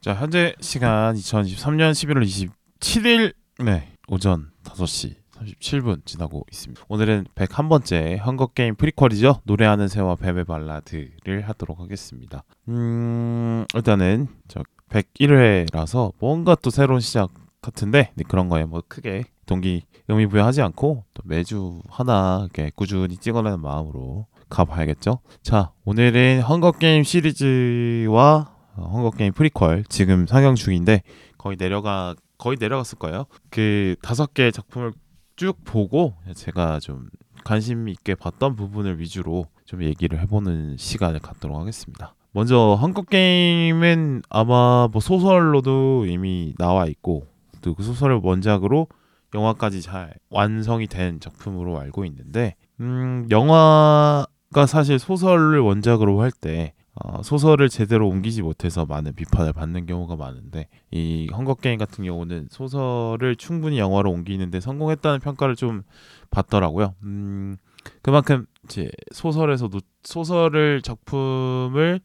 자, 현재 시간 2023년 11월 27일 네, 오전 5시 37분 지나고 있습니다. 오늘은 101번째 헝거게임 프리퀄이죠. 노래하는 새와 뱀의 발라드를 하도록 하겠습니다. 일단은 저 101회라서 뭔가 또 새로운 시작 같은데 그런 거에 뭐 크게 동기 의미 부여하지 않고 또 매주 하나 이렇게 꾸준히 찍어내는 마음으로 가봐야겠죠. 자, 오늘은 헝거게임 시리즈와 헝거게임 프리퀄 지금 상영 중인데 거의 내려갔을 거예요. 그 5개 작품을 쭉 보고 제가 좀 관심 있게 봤던 부분을 위주로 좀 얘기를 해보는 시간을 갖도록 하겠습니다. 먼저 헝거게임은 아마 뭐 소설로도 이미 나와 있고 또 그 소설을 원작으로 영화까지 잘 완성이 된 작품으로 알고 있는데 영화가 사실 소설을 원작으로 할 때 소설을 제대로 옮기지 못해서 많은 비판을 받는 경우가 많은데 이 헝거게임 같은 경우는 소설을 충분히 영화로 옮기는데 성공했다는 평가를 좀 받더라고요. 그만큼 이제 소설에서 소설을 작품을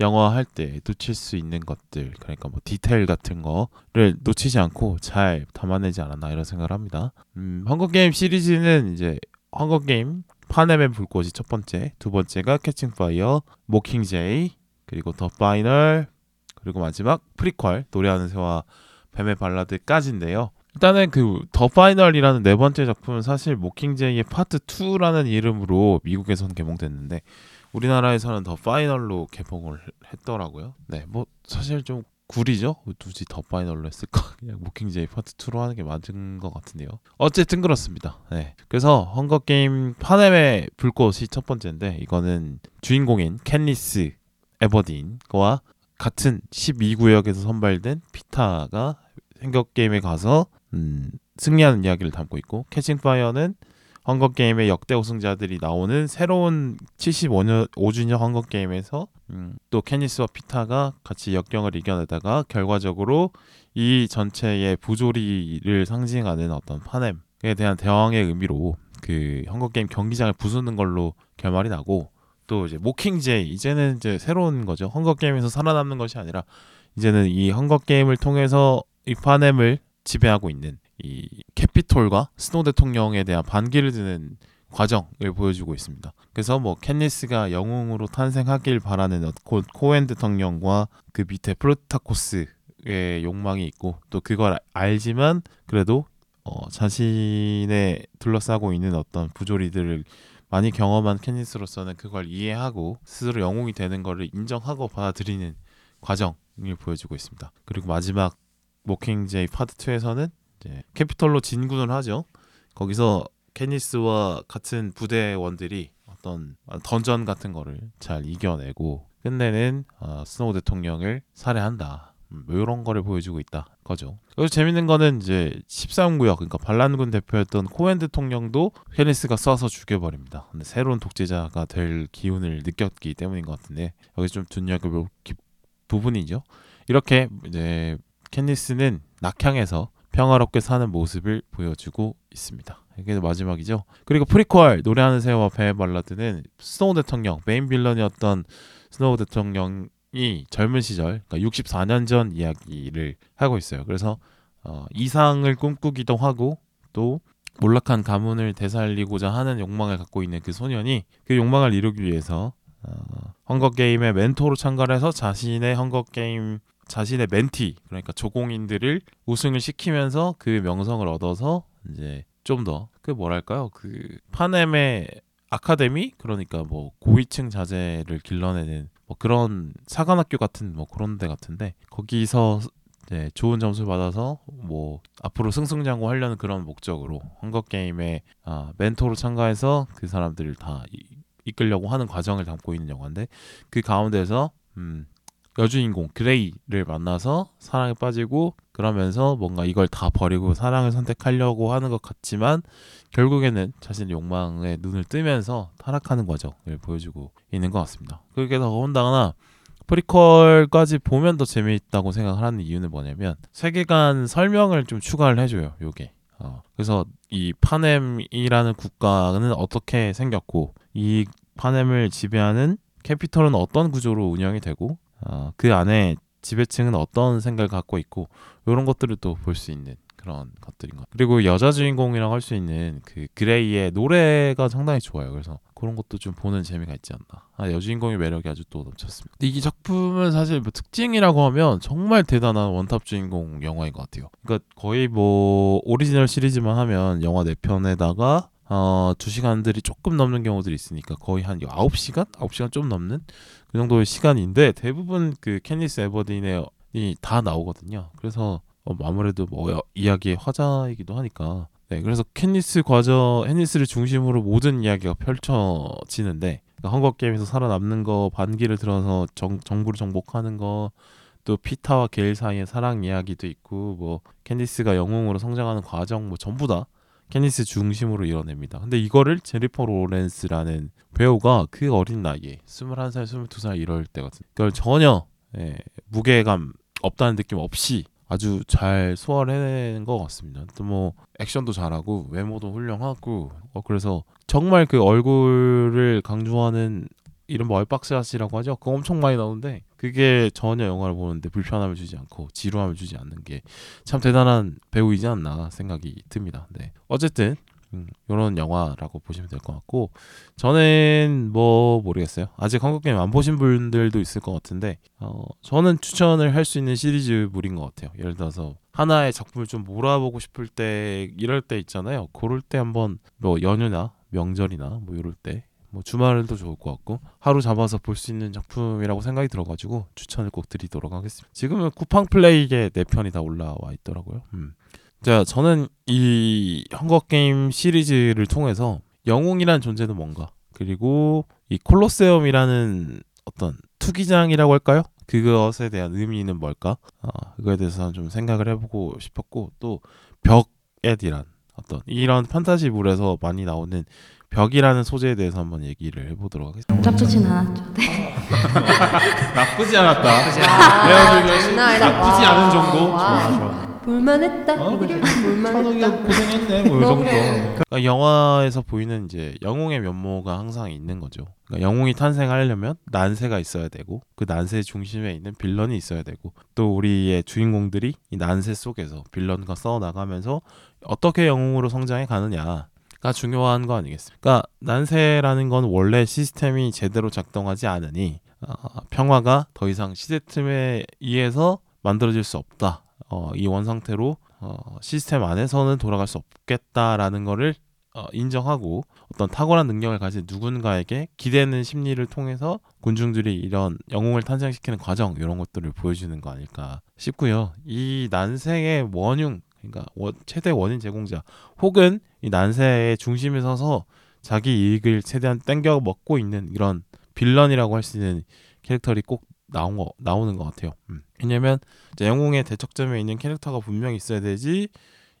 영화할 때 놓칠 수 있는 것들, 그러니까 뭐 디테일 같은 거를 놓치지 않고 잘 담아내지 않았나 이런 생각을 합니다. 헝거게임 시리즈는 이제 헝거게임 파넴의 불꽃이 첫 번째, 두 번째가 캐칭 파이어, 모킹제이, 그리고 더 파이널, 그리고 마지막 프리퀄 노래하는 새와 뱀의 발라드까지인데요. 일단은 그 더 파이널이라는 네 번째 작품은 사실 모킹제이의 파트 2라는 이름으로 미국에서는 개봉됐는데 우리나라에서는 더 파이널로 개봉을 했더라고요. 네, 뭐 사실 좀 구리죠? 굳이 더 파이널로 했을까? 그냥 모킹제이 파트 2로 하는 게 맞은 것 같은데요. 어쨌든 그렇습니다. 네. 그래서 헝거게임 파넴의 불꽃이 첫 번째인데 이거는 주인공인 캣니스 에버딘과 같은 12구역에서 선발된 피타가 헝거게임에 가서 승리하는 이야기를 담고 있고 캐칭 파이어는 헝거게임의 역대 우승자들이 나오는 새로운 75주년 헝거게임에서 또 캐니스와 피타가 같이 역경을 이겨내다가 결과적으로 이 전체의 부조리를 상징하는 어떤 파넴에 대한 대항의 의미로 그 헝거게임 경기장을 부수는 걸로 결말이 나고 또 이제 모킹제이 이제는 이제 새로운 거죠. 헝거게임에서 살아남는 것이 아니라 이제는 이 헝거게임을 통해서 이 파넴을 지배하고 있는 이 캐피톨과 스노우 대통령에 대한 반기를 드는 과정을 보여주고 있습니다. 그래서 뭐 캣니스가 영웅으로 탄생하길 바라는 코엔 대통령과 그 밑에 플루타코스의 욕망이 있고 또 그걸 알지만 그래도 자신의 둘러싸고 있는 어떤 부조리들을 많이 경험한 캣니스로서는 그걸 이해하고 스스로 영웅이 되는 것을 인정하고 받아들이는 과정을 보여주고 있습니다. 그리고 마지막 모킹제이 파트 2에서는 캐피털로 진군을 하죠. 거기서 캐니스와 같은 부대원들이 어떤 던전 같은 거를 잘 이겨내고 끝내는 스노우 대통령을 살해한다. 뭐 이런 거를 보여주고 있다 거죠. 그래서 재밌는 거는 이제 13구역 그러니까 반란군 대표였던 코엔 대통령도 캐니스가 쏴서 죽여버립니다. 근데 새로운 독재자가 될 기운을 느꼈기 때문인 것 같은데 여기 좀 눈여겨볼 부분이죠. 이렇게 이제 캐니스는 낙향에서 평화롭게 사는 모습을 보여주고 있습니다. 이게 마지막이죠. 그리고 프리퀄 노래하는 새와 뱀의 발라드는 스노우 대통령 메인 빌런이었던 스노우 대통령이 젊은 시절 그러니까 64년 전 이야기를 하고 있어요. 그래서 이상을 꿈꾸기도 하고 또 몰락한 가문을 되살리고자 하는 욕망을 갖고 있는 그 소년이 그 욕망을 이루기 위해서 헝거게임의 멘토로 참가를 해서 자신의 멘티 그러니까 조공인들을 우승을 시키면서 그 명성을 얻어서 이제 좀 더 그 파넴의 아카데미 그러니까 뭐 고위층 자제를 길러내는 뭐 그런 사관학교 같은 뭐 그런 데 같은데 거기서 이제 좋은 점수를 받아서 뭐 앞으로 승승장구하려는 그런 목적으로 헝거게임에 멘토로 참가해서 그 사람들을 다 이끌려고 하는 과정을 담고 있는 영화인데 그 가운데서 여주인공 그레이를 만나서 사랑에 빠지고 그러면서 뭔가 이걸 다 버리고 사랑을 선택하려고 하는 것 같지만 결국에는 자신의 욕망에 눈을 뜨면서 타락하는 과정을 보여주고 있는 것 같습니다. 그게 더군다나 프리퀄까지 보면 더 재미있다고 생각하는 이유는 뭐냐면 세계관 설명을 좀 추가를 해줘요. 요게 그래서 이 파넴이라는 국가는 어떻게 생겼고 이 파넴을 지배하는 캐피털은 어떤 구조로 운영이 되고 그 안에 지배층은 어떤 생각을 갖고 있고 이런 것들을 또 볼 수 있는 그런 것들인 것 같아요. 그리고 여자 주인공이라고 할 수 있는 그 그레이의 노래가 상당히 좋아요. 그래서 그런 것도 좀 보는 재미가 있지 않나. 여주인공의 매력이 아주 또 넘쳤습니다. 이 작품은 사실 뭐 특징이라고 하면 정말 대단한 원탑 주인공 영화인 것 같아요. 그러니까 거의 뭐 오리지널 시리즈만 하면 영화 4편에다가 2시간들이 조금 넘는 경우들이 있으니까 거의 한 9시간 좀 넘는 그 정도의 시간인데 대부분 그 캐니스 에버딘의 이 다 나오거든요. 그래서 아무래도 뭐 이야기의 화자이기도 하니까 그래서 캐니스를 중심으로 모든 이야기가 펼쳐지는데 그러니까 헝거게임에서 살아남는 거, 반기를 들어서 정부를 정복하는 거, 또 피타와 게일 사이의 사랑 이야기도 있고 뭐 캐니스가 영웅으로 성장하는 과정 뭐 전부 다 캐니스 중심으로 이뤄냅니다. 근데 이거를 제니퍼 로렌스라는 배우가 그 어린 나이에 21살, 22살 이럴 때 같은 그걸 전혀 무게감 없다는 느낌 없이 아주 잘 소화해낸 것 같습니다. 또 뭐 액션도 잘하고 외모도 훌륭하고 그래서 정말 그 얼굴을 강조하는 이른바 얼박스샷이라고 하죠. 그거 엄청 많이 나오는데 그게 전혀 영화를 보는데 불편함을 주지 않고 지루함을 주지 않는 게 참 대단한 배우이지 않나 생각이 듭니다. 네. 어쨌든 이런 영화라고 보시면 될 것 같고 저는 뭐 모르겠어요. 아직 헝거게임 안 보신 분들도 있을 것 같은데 저는 추천을 할 수 있는 시리즈물인 것 같아요. 예를 들어서 하나의 작품을 좀 몰아보고 싶을 때 이럴 때 있잖아요. 그럴 때 한번 뭐 연휴나 명절이나 뭐 이럴 때 뭐 주말도 좋을 것 같고 하루 잡아서 볼 수 있는 작품이라고 생각이 들어가지고 추천을 꼭 드리도록 하겠습니다. 지금은 쿠팡 플레이에 4편이 다 올라와 있더라고요. 자, 저는 이 헝거게임 시리즈를 통해서 영웅이란 존재는 뭔가 그리고 이 콜로세움이라는 어떤 투기장이라고 할까요? 그것에 대한 의미는 뭘까? 그거에 대해서 좀 생각을 해보고 싶었고 또 벽에디란 어떤 이런 판타지물에서 많이 나오는 벽이라는 소재에 대해서 한번 얘기를 해보도록 하겠습니다. 나쁘진 않았죠. 네. 나쁘지 않았다. 나쁘지 않은 정도. 좋아. 볼만했다. 그래. 천웅이 고생했네. 뭐 이런 거. 그러니까 영화에서 보이는 이제 영웅의 면모가 항상 있는 거죠. 그러니까 영웅이 탄생하려면 난세가 있어야 되고 그 난세 중심에 있는 빌런이 있어야 되고 또 우리의 주인공들이 이 난세 속에서 빌런과 싸워 나가면서 어떻게 영웅으로 성장해 가느냐. 가 중요한 거 아니겠습니까? 그러니까 난세라는 건 원래 시스템이 제대로 작동하지 않으니 평화가 더 이상 시스템에 의해서 만들어질 수 없다. 이 원상태로 시스템 안에서는 돌아갈 수 없겠다라는 거를 인정하고 어떤 탁월한 능력을 가진 누군가에게 기대는 심리를 통해서 군중들이 이런 영웅을 탄생시키는 과정 이런 것들을 보여주는 거 아닐까 싶고요. 이 난세의 원흉 그러니까 최대 원인 제공자 혹은 이 난세의 중심에 서서 자기 이익을 최대한 땡겨 먹고 있는 이런 빌런이라고 할 수 있는 캐릭터들이 꼭 나오는 것 같아요. 왜냐면 영웅의 대척점에 있는 캐릭터가 분명히 있어야 되지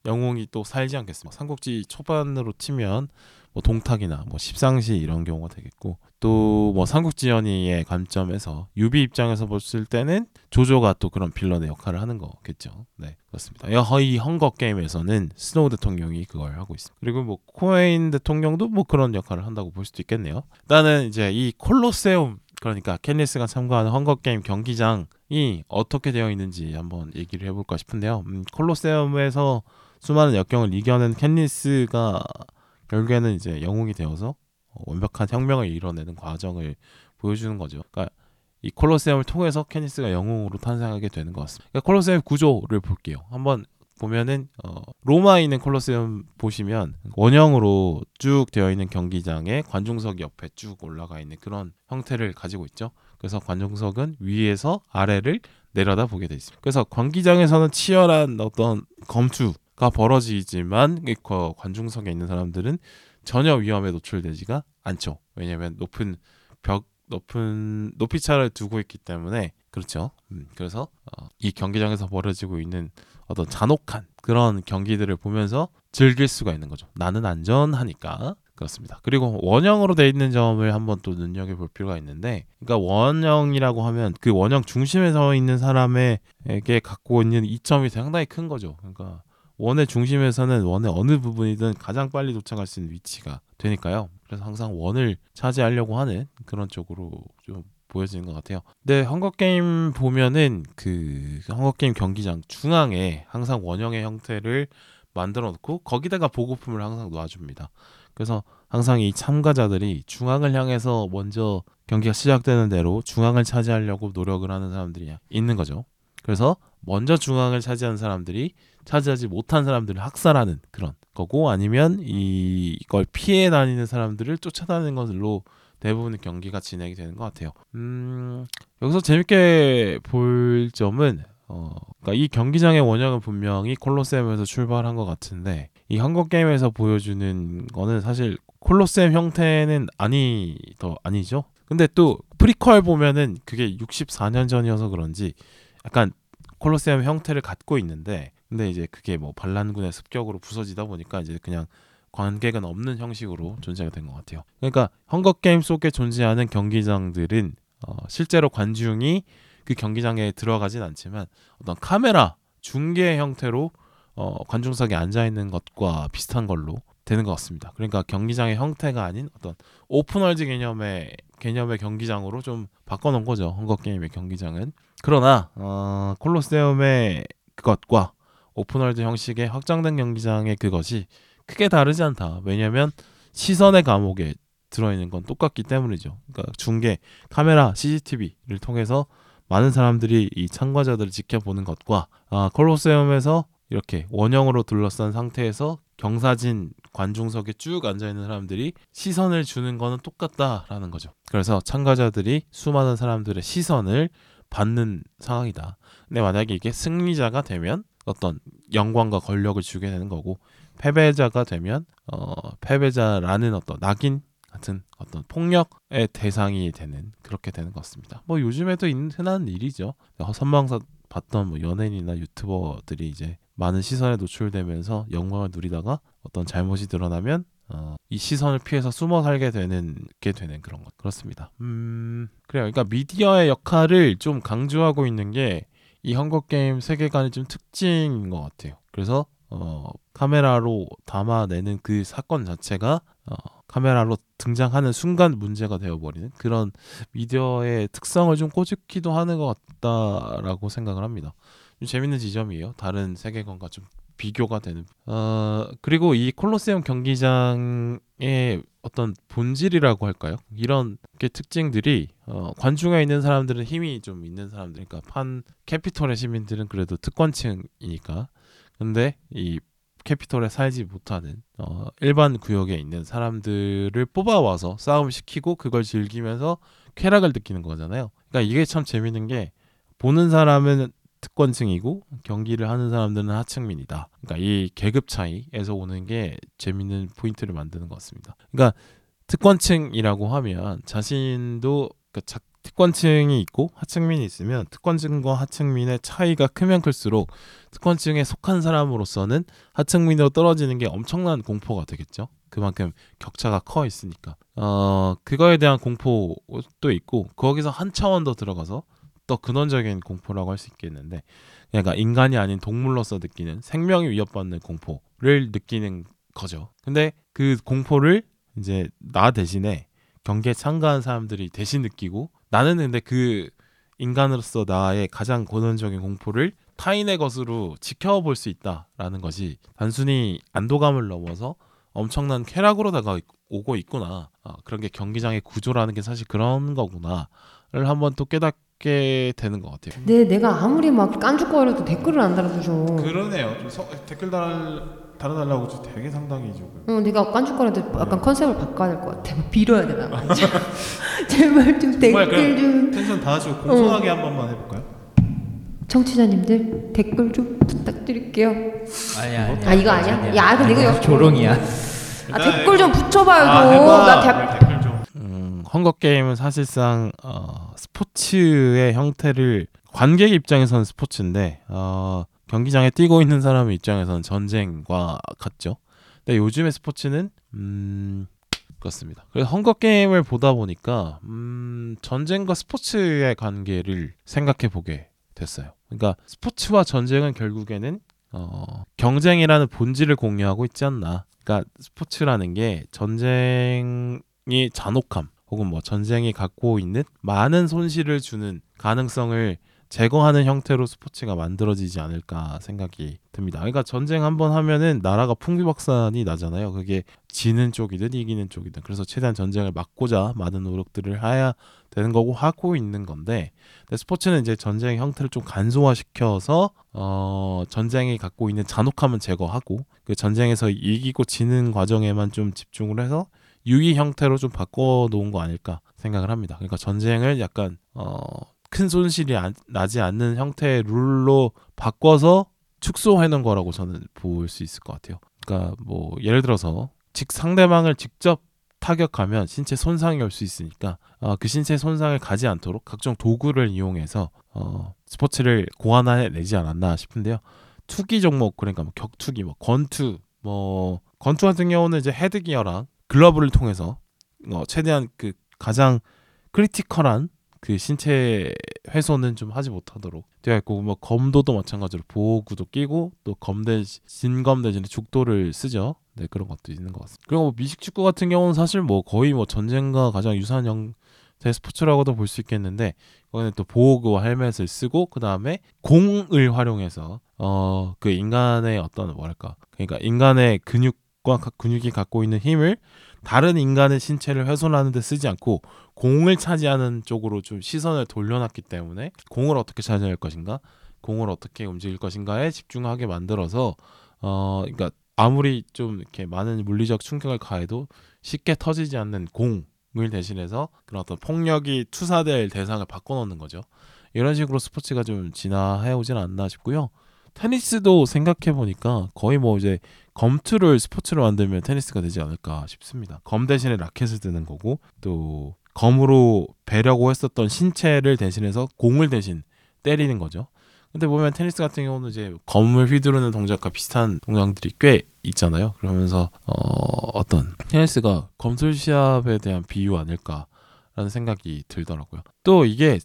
영웅이 또 살지 않겠습니까? 삼국지 초반으로 치면 뭐 동탁이나 뭐 십상시 이런 경우가 되겠고 또 뭐 삼국지연의의 관점에서 유비 입장에서 봤을 때는 조조가 또 그런 빌런의 역할을 하는 거겠죠. 네 그렇습니다. 이 헝거게임에서는 스노우 대통령이 그걸 하고 있습니다. 그리고 뭐 코웨인 대통령도 뭐 그런 역할을 한다고 볼 수도 있겠네요. 일단은 이제 이 콜로세움 그러니까 캐니스가 참가하는 헝거게임 경기장이 어떻게 되어 있는지 한번 얘기를 해볼까 싶은데요. 콜로세움에서 수많은 역경을 이겨낸 캐니스가 결국에는 이제 영웅이 되어서 완벽한 혁명을 이뤄내는 과정을 보여주는 거죠. 그러니까 이 콜로세움을 통해서 캐니스가 영웅으로 탄생하게 되는 것 같습니다. 그러니까 콜로세움 구조를 볼게요. 한번 보면은 로마에 있는 콜로세움 보시면 원형으로 쭉 되어 있는 경기장에 관중석 옆에 쭉 올라가 있는 그런 형태를 가지고 있죠. 그래서 관중석은 위에서 아래를 내려다 보게 돼 있습니다. 그래서 경기장에서는 치열한 어떤 검투가 벌어지지만 관중석에 있는 사람들은 전혀 위험에 노출되지가 않죠. 왜냐하면 높은 높이차를 두고 있기 때문에 그렇죠. 그래서 이 경기장에서 벌어지고 있는 어떤 잔혹한 그런 경기들을 보면서 즐길 수가 있는 거죠. 나는 안전하니까. 그렇습니다. 그리고 원형으로 되어 있는 점을 한번 또 눈여겨볼 필요가 있는데 그러니까 원형이라고 하면 그 원형 중심에 서 있는 사람에게 갖고 있는 이점이 상당히 큰 거죠. 그러니까 원의 중심에서는 원의 어느 부분이든 가장 빨리 도착할 수 있는 위치가 되니까요. 그래서 항상 원을 차지하려고 하는 그런 쪽으로 좀 보여지는 것 같아요. 근데 헝거게임 보면은 그 헝거게임 경기장 중앙에 항상 원형의 형태를 만들어 놓고 거기다가 보급품을 항상 놓아줍니다. 그래서 항상 이 참가자들이 중앙을 향해서 먼저 경기가 시작되는 대로 중앙을 차지하려고 노력을 하는 사람들이 있는 거죠. 그래서 먼저 중앙을 차지한 사람들이 차지하지 못한 사람들을 학살하는 그런 거고, 아니면 이걸 피해 다니는 사람들을 쫓아다니는 것으로 대부분의 경기가 진행이 되는 것 같아요. 여기서 재밌게 볼 점은 그러니까 이 경기장의 원형은 분명히 콜로세움에서 출발한 것 같은데, 이 헝거게임에서 보여주는 거는 사실 콜로세움 형태는 아니죠. 근데 또 프리퀄 보면은 그게 64년 전이어서 그런지 약간 콜로세움 형태를 갖고 있는데, 근데 이제 그게 뭐 반란군의 습격으로 부서지다 보니까 이제 그냥 관객은 없는 형식으로 존재가 된 것 같아요. 그러니까 헝거게임 속에 존재하는 경기장들은 실제로 관중이 그 경기장에 들어가진 않지만 어떤 카메라 중계 형태로 관중석에 앉아있는 것과 비슷한 걸로 되는 것 같습니다. 그러니까 경기장의 형태가 아닌 어떤 오픈월드 개념의 경기장으로 좀 바꿔놓은 거죠, 헝거게임의 경기장은. 그러나 콜로세움의 그것과 오픈월드 형식의 확장된 경기장의 그것이 크게 다르지 않다. 왜냐하면 시선의 감옥에 들어있는 건 똑같기 때문이죠. 그러니까 중계, 카메라, CCTV를 통해서 많은 사람들이 이 참가자들을 지켜보는 것과 콜로세움에서 이렇게 원형으로 둘러싼 상태에서 경사진 관중석에 쭉 앉아있는 사람들이 시선을 주는 거는 똑같다라는 거죠. 그래서 참가자들이 수많은 사람들의 시선을 받는 상황이다. 근데 만약에 이게 승리자가 되면 어떤 영광과 권력을 주게 되는 거고, 패배자가 되면 패배자라는 어떤 낙인 같은 어떤 폭력의 대상이 되는, 그렇게 되는 것 같습니다. 뭐 요즘에도 흔한 일이죠. 선망사 봤던 뭐 연예인이나 유튜버들이 이제 많은 시선에 노출되면서 영광을 누리다가 어떤 잘못이 드러나면 이 시선을 피해서 숨어 살게 되는 그런 것, 그렇습니다. 그래요. 그러니까 미디어의 역할을 좀 강조하고 있는 게 이 헝거게임 세계관의 좀 특징인 것 같아요. 그래서 카메라로 담아내는 그 사건 자체가 카메라로 등장하는 순간 문제가 되어버리는 그런 미디어의 특성을 좀 꼬집기도 하는 것 같다라고 생각을 합니다. 좀 재밌는 지점이에요. 다른 세계관과 좀 비교가 되는. 그리고 이 콜로세움 경기장의 어떤 본질이라고 할까요? 이런 게 특징들이 관중에 있는 사람들은 힘이 좀 있는 사람들, 그러니까 판 캐피톨의 시민들은 그래도 특권층이니까, 근데 이 캐피톨에 살지 못하는 일반 구역에 있는 사람들을 뽑아와서 싸움시키고 그걸 즐기면서 쾌락을 느끼는 거잖아요. 그러니까 이게 참 재밌는 게, 보는 사람은 특권층이고 경기를 하는 사람들은 하층민이다. 그러니까 이 계급 차이에서 오는 게 재밌는 포인트를 만드는 것 같습니다. 그러니까 특권층이라고 하면 자신도, 그러니까 특권층이 있고 하층민이 있으면 특권층과 하층민의 차이가 크면 클수록 특권층에 속한 사람으로서는 하층민으로 떨어지는 게 엄청난 공포가 되겠죠. 그만큼 격차가 커 있으니까 그거에 대한 공포도 있고, 거기서 한 차원 더 들어가서 더 근원적인 공포라고 할 수 있겠는데, 그러니까 인간이 아닌 동물로서 느끼는, 생명이 위협받는 공포를 느끼는 거죠. 근데 그 공포를 이제 나 대신에 경기에 참가한 사람들이 대신 느끼고, 나는 근데 그 인간으로서 나의 가장 근원적인 공포를 타인의 것으로 지켜볼 수 있다라는 것이 단순히 안도감을 넘어서 엄청난 쾌락으로 다가오고 있구나, 그런 게 경기장의 구조라는 게 사실 그런 거구나를 한번 또 깨닫게 되는 것 같아요. 네, 내가 아무리 막 깐죽거려도 댓글을 안 달아주죠. 그러네요. 좀 댓글 달아달라고 좀 되게 상당히 지금. 내가 깐죽거려도 약간 컨셉을 바꿔야 될 것 같아. 빌어야 되나? 제발 좀 댓글 좀. 텐션 다아주고 공손하게 한 번만 해볼까요? 청취자님들 댓글 좀 부탁드릴게요. 아니야. 이거 아니야? 야, 이거 내가 조롱이야. 댓글 좀 붙여봐요. 나 댓글 좀. 헝거게임은 사실상 스포츠의 형태를, 관객 입장에서는 스포츠인데 경기장에 뛰고 있는 사람 입장에서는 전쟁과 같죠. 근데 요즘의 스포츠는 그렇습니다. 그래서 헝거게임을 보다 보니까 전쟁과 스포츠의 관계를 생각해보게 됐어요. 그러니까 스포츠와 전쟁은 결국에는 경쟁이라는 본질을 공유하고 있지 않나. 그러니까 스포츠라는 게 전쟁이 잔혹함 혹은 뭐 전쟁이 갖고 있는 많은 손실을 주는 가능성을 제거하는 형태로 스포츠가 만들어지지 않을까 생각이 듭니다. 그러니까 전쟁 한번 하면은 나라가 풍비박산이 나잖아요. 그게 지는 쪽이든 이기는 쪽이든. 그래서 최대한 전쟁을 막고자 많은 노력들을 해야 되는 거고 하고 있는 건데, 근데 스포츠는 이제 전쟁의 형태를 좀 간소화시켜서 전쟁이 갖고 있는 잔혹함은 제거하고 그 전쟁에서 이기고 지는 과정에만 좀 집중을 해서 유의 형태로 좀 바꿔놓은 거 아닐까 생각을 합니다. 그러니까 전쟁을 약간 큰 손실이 나지 않는 형태의 룰로 바꿔서 축소해놓은 거라고 저는 볼 수 있을 것 같아요. 그러니까 뭐 예를 들어서 상대방을 직접 타격하면 신체 손상이 올 수 있으니까 그 신체 손상을 가지 않도록 각종 도구를 이용해서 스포츠를 고안해내지 않았나 싶은데요. 투기 종목, 그러니까 뭐 격투기, 뭐 권투, 권투 같은 경우는 이제 헤드기어랑 글러브를 통해서 최대한 그 가장 크리티컬한 그 신체 훼손은 좀 하지 못하도록 되어 있고, 뭐 검도도 마찬가지로 보호구도 끼고 또 진검 대신에 죽도를 쓰죠. 네, 그런 것도 있는 것 같습니다. 그리고 뭐 미식축구 같은 경우는 사실 뭐 거의 뭐 전쟁과 가장 유사한 형태의 스포츠라고도 볼 수 있겠는데, 거기는 또 보호구와 헬멧을 쓰고 그 다음에 공을 활용해서 그 인간의 어떤 그러니까 인간의 근육과 근육이 갖고 있는 힘을 다른 인간의 신체를 훼손하는 데 쓰지 않고 공을 차지하는 쪽으로 좀 시선을 돌려놨기 때문에 공을 어떻게 차지할 것인가, 공을 어떻게 움직일 것인가에 집중하게 만들어서 그러니까 아무리 좀 이렇게 많은 물리적 충격을 가해도 쉽게 터지지 않는 공을 대신해서 그런 어떤 폭력이 투사될 대상을 바꿔놓는 거죠. 이런 식으로 스포츠가 좀 진화해오진 않나 싶고요. 테니스도 생각해보니까 거의 뭐 이제 검투를 스포츠로 만들면 테니스가 되지 않을까 싶습니다. 검 대신에 라켓을 드는 거고, 또 검으로 베려고 했었던 신체를 대신해서 공을 대신 때리는 거죠. 근데 보면 테니스 같은 경우는 이제 검을 휘두르는 동작과 비슷한 동작들이 꽤 있잖아요. 그러면서 어떤 테니스가 검술시합에 대한 비유 아닐까라는 생각이 들더라고요. 또 이게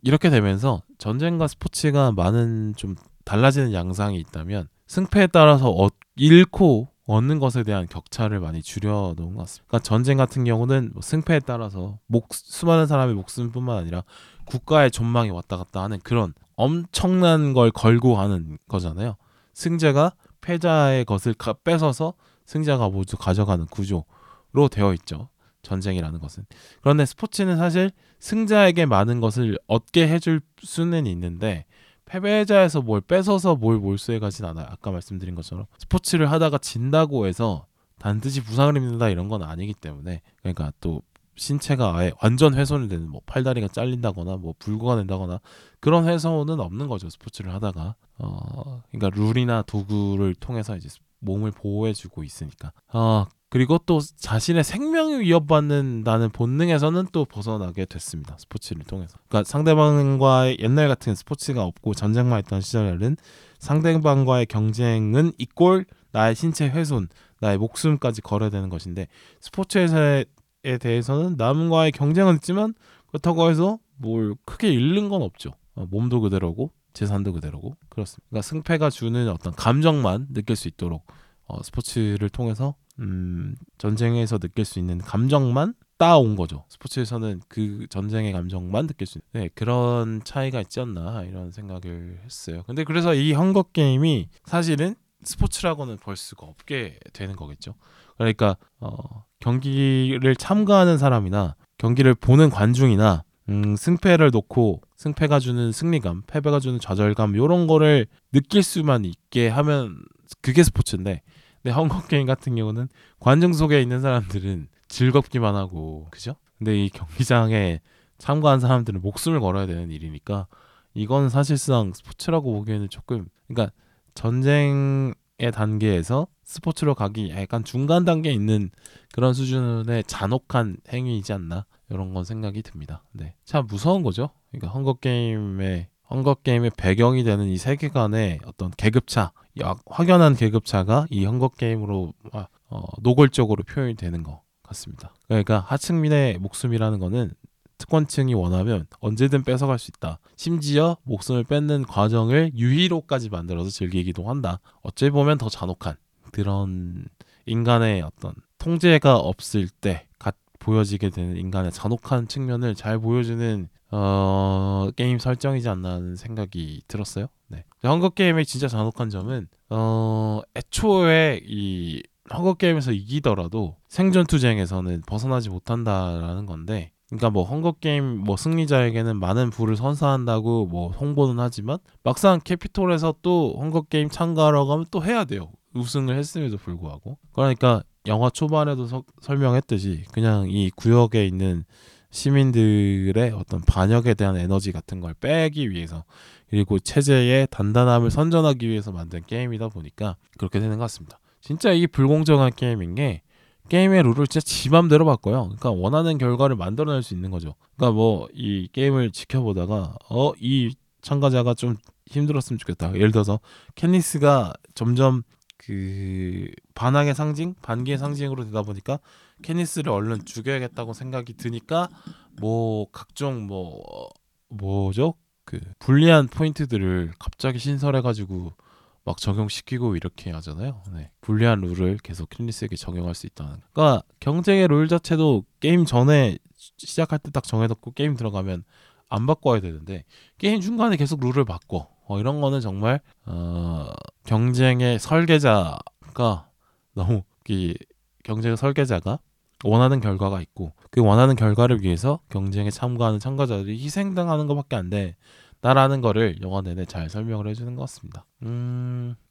이렇게 되면서 전쟁과 스포츠가 많은 좀 달라지는 양상이 있다면 승패에 따라서 잃고 얻는 것에 대한 격차를 많이 줄여놓은 것 같습니다. 그러니까 전쟁 같은 경우는 승패에 따라서 수많은 사람의 목숨뿐만 아니라 국가의 존망이 왔다 갔다 하는 그런 엄청난 걸 걸고 하는 거잖아요. 승자가 패자의 것을 뺏어서 승자가 모두 가져가는 구조로 되어 있죠, 전쟁이라는 것은. 그런데 스포츠는 사실 승자에게 많은 것을 얻게 해줄 수는 있는데 패배자에서 뭘 뺏어서 뭘 몰수해 가진 않아요. 아까 말씀드린 것처럼 스포츠를 하다가 진다고 해서 반드시 부상을 입는다 이런 건 아니기 때문에, 그러니까 또 신체가 아예 완전 훼손이 되는, 뭐 팔다리가 잘린다거나 뭐 불구가 된다거나 그런 훼손은 없는 거죠, 스포츠를 하다가. 그러니까 룰이나 도구를 통해서 이제 몸을 보호해주고 있으니까. 그리고 또 자신의 생명이 위협받는다는 본능에서는 또 벗어나게 됐습니다, 스포츠를 통해서. 그러니까 상대방과의, 옛날 같은 스포츠가 없고 전쟁만 했던 시절에는 상대방과의 경쟁은 이꼴 나의 신체 훼손, 나의 목숨까지 걸어야 되는 것인데, 스포츠에 대해서는 남과의 경쟁은 있지만 그렇다고 해서 뭘 크게 잃는 건 없죠. 몸도 그대로고 재산도 그대로고 그렇습니다. 그러니까 승패가 주는 어떤 감정만 느낄 수 있도록 스포츠를 통해서 전쟁에서 느낄 수 있는 감정만 따온 거죠. 스포츠에서는 그 전쟁의 감정만 느낄 수 있는 그런 차이가 있지 않나 이런 생각을 했어요. 근데 그래서 이 헝거게임이 사실은 스포츠라고는 볼 수가 없게 되는 거겠죠. 그러니까 경기를 참가하는 사람이나 경기를 보는 관중이나 승패를 놓고 승패가 주는 승리감, 패배가 주는 좌절감 이런 거를 느낄 수만 있게 하면 그게 스포츠인데, 근데 헝거게임 같은 경우는 관중 속에 있는 사람들은 즐겁기만 하고, 그죠? 근데 이 경기장에 참가한 사람들은 목숨을 걸어야 되는 일이니까 이건 사실상 스포츠라고 보기에는 조금, 그러니까 전쟁의 단계에서 스포츠로 가기 약간 중간 단계에 있는 그런 수준의 잔혹한 행위이지 않나 이런 건 생각이 듭니다. 네, 참 무서운 거죠. 그러니까 헝거게임의 배경이 되는 이 세계관의 어떤 계급차, 확연한 계급차가 이 헝거게임으로 노골적으로 표현이 되는 것 같습니다. 그러니까 하층민의 목숨이라는 거는 특권층이 원하면 언제든 뺏어갈 수 있다. 심지어 목숨을 뺏는 과정을 유희로까지 만들어서 즐기기도 한다. 어찌 보면 더 잔혹한 그런 인간의 어떤 통제가 없을 때 보여지게 되는 인간의 잔혹한 측면을 잘 보여주는 게임 설정이지 않나 하는 생각이 들었어요. 네. 헝거게임의 진짜 잔혹한 점은 애초에 이 헝거게임에서 이기더라도 생존투쟁에서는 벗어나지 못한다라는 건데, 그러니까 뭐 헝거게임 뭐 승리자에게는 많은 부를 선사한다고 뭐 홍보는 하지만 막상 캐피톨에서 또 헝거게임 참가하러 가면 또 해야 돼요. 우승을 했음에도 불구하고. 그러니까 영화 초반에도 설명했듯이 그냥 이 구역에 있는 시민들의 어떤 반역에 대한 에너지 같은 걸 빼기 위해서, 그리고 체제의 단단함을 선전하기 위해서 만든 게임이다 보니까 그렇게 되는 것 같습니다. 진짜 이게 불공정한 게임인 게 게임의 룰을 진짜 지 맘대로 바꿔요. 그러니까 원하는 결과를 만들어낼 수 있는 거죠. 그러니까 뭐 이 게임을 지켜보다가 이 참가자가 좀 힘들었으면 좋겠다. 예를 들어서 캣니스가 점점 그 반항의 상징, 반기의 상징으로 되다 보니까 캐니스를 얼른 죽여야겠다고 생각이 드니까 뭐 각종 뭐죠? 그 불리한 포인트들을 갑자기 신설해가지고 막 적용시키고 이렇게 하잖아요. 네. 불리한 룰을 계속 캐니스에게 적용할 수 있다는. 그러니까 경쟁의 룰 자체도 게임 전에 시작할 때 딱 정해놓고 게임 들어가면 안 바꿔야 되는데 게임 중간에 계속 룰을 바꿔. 이런 거는 정말 경쟁의 설계자가 너무 경쟁의 설계자가 원하는 결과가 있고 그 원하는 결과를 위해서 경쟁에 참가하는 참가자들이 희생당하는 것밖에 안 된다라는 거를 영화 내내 잘 설명을 해주는 것 같습니다.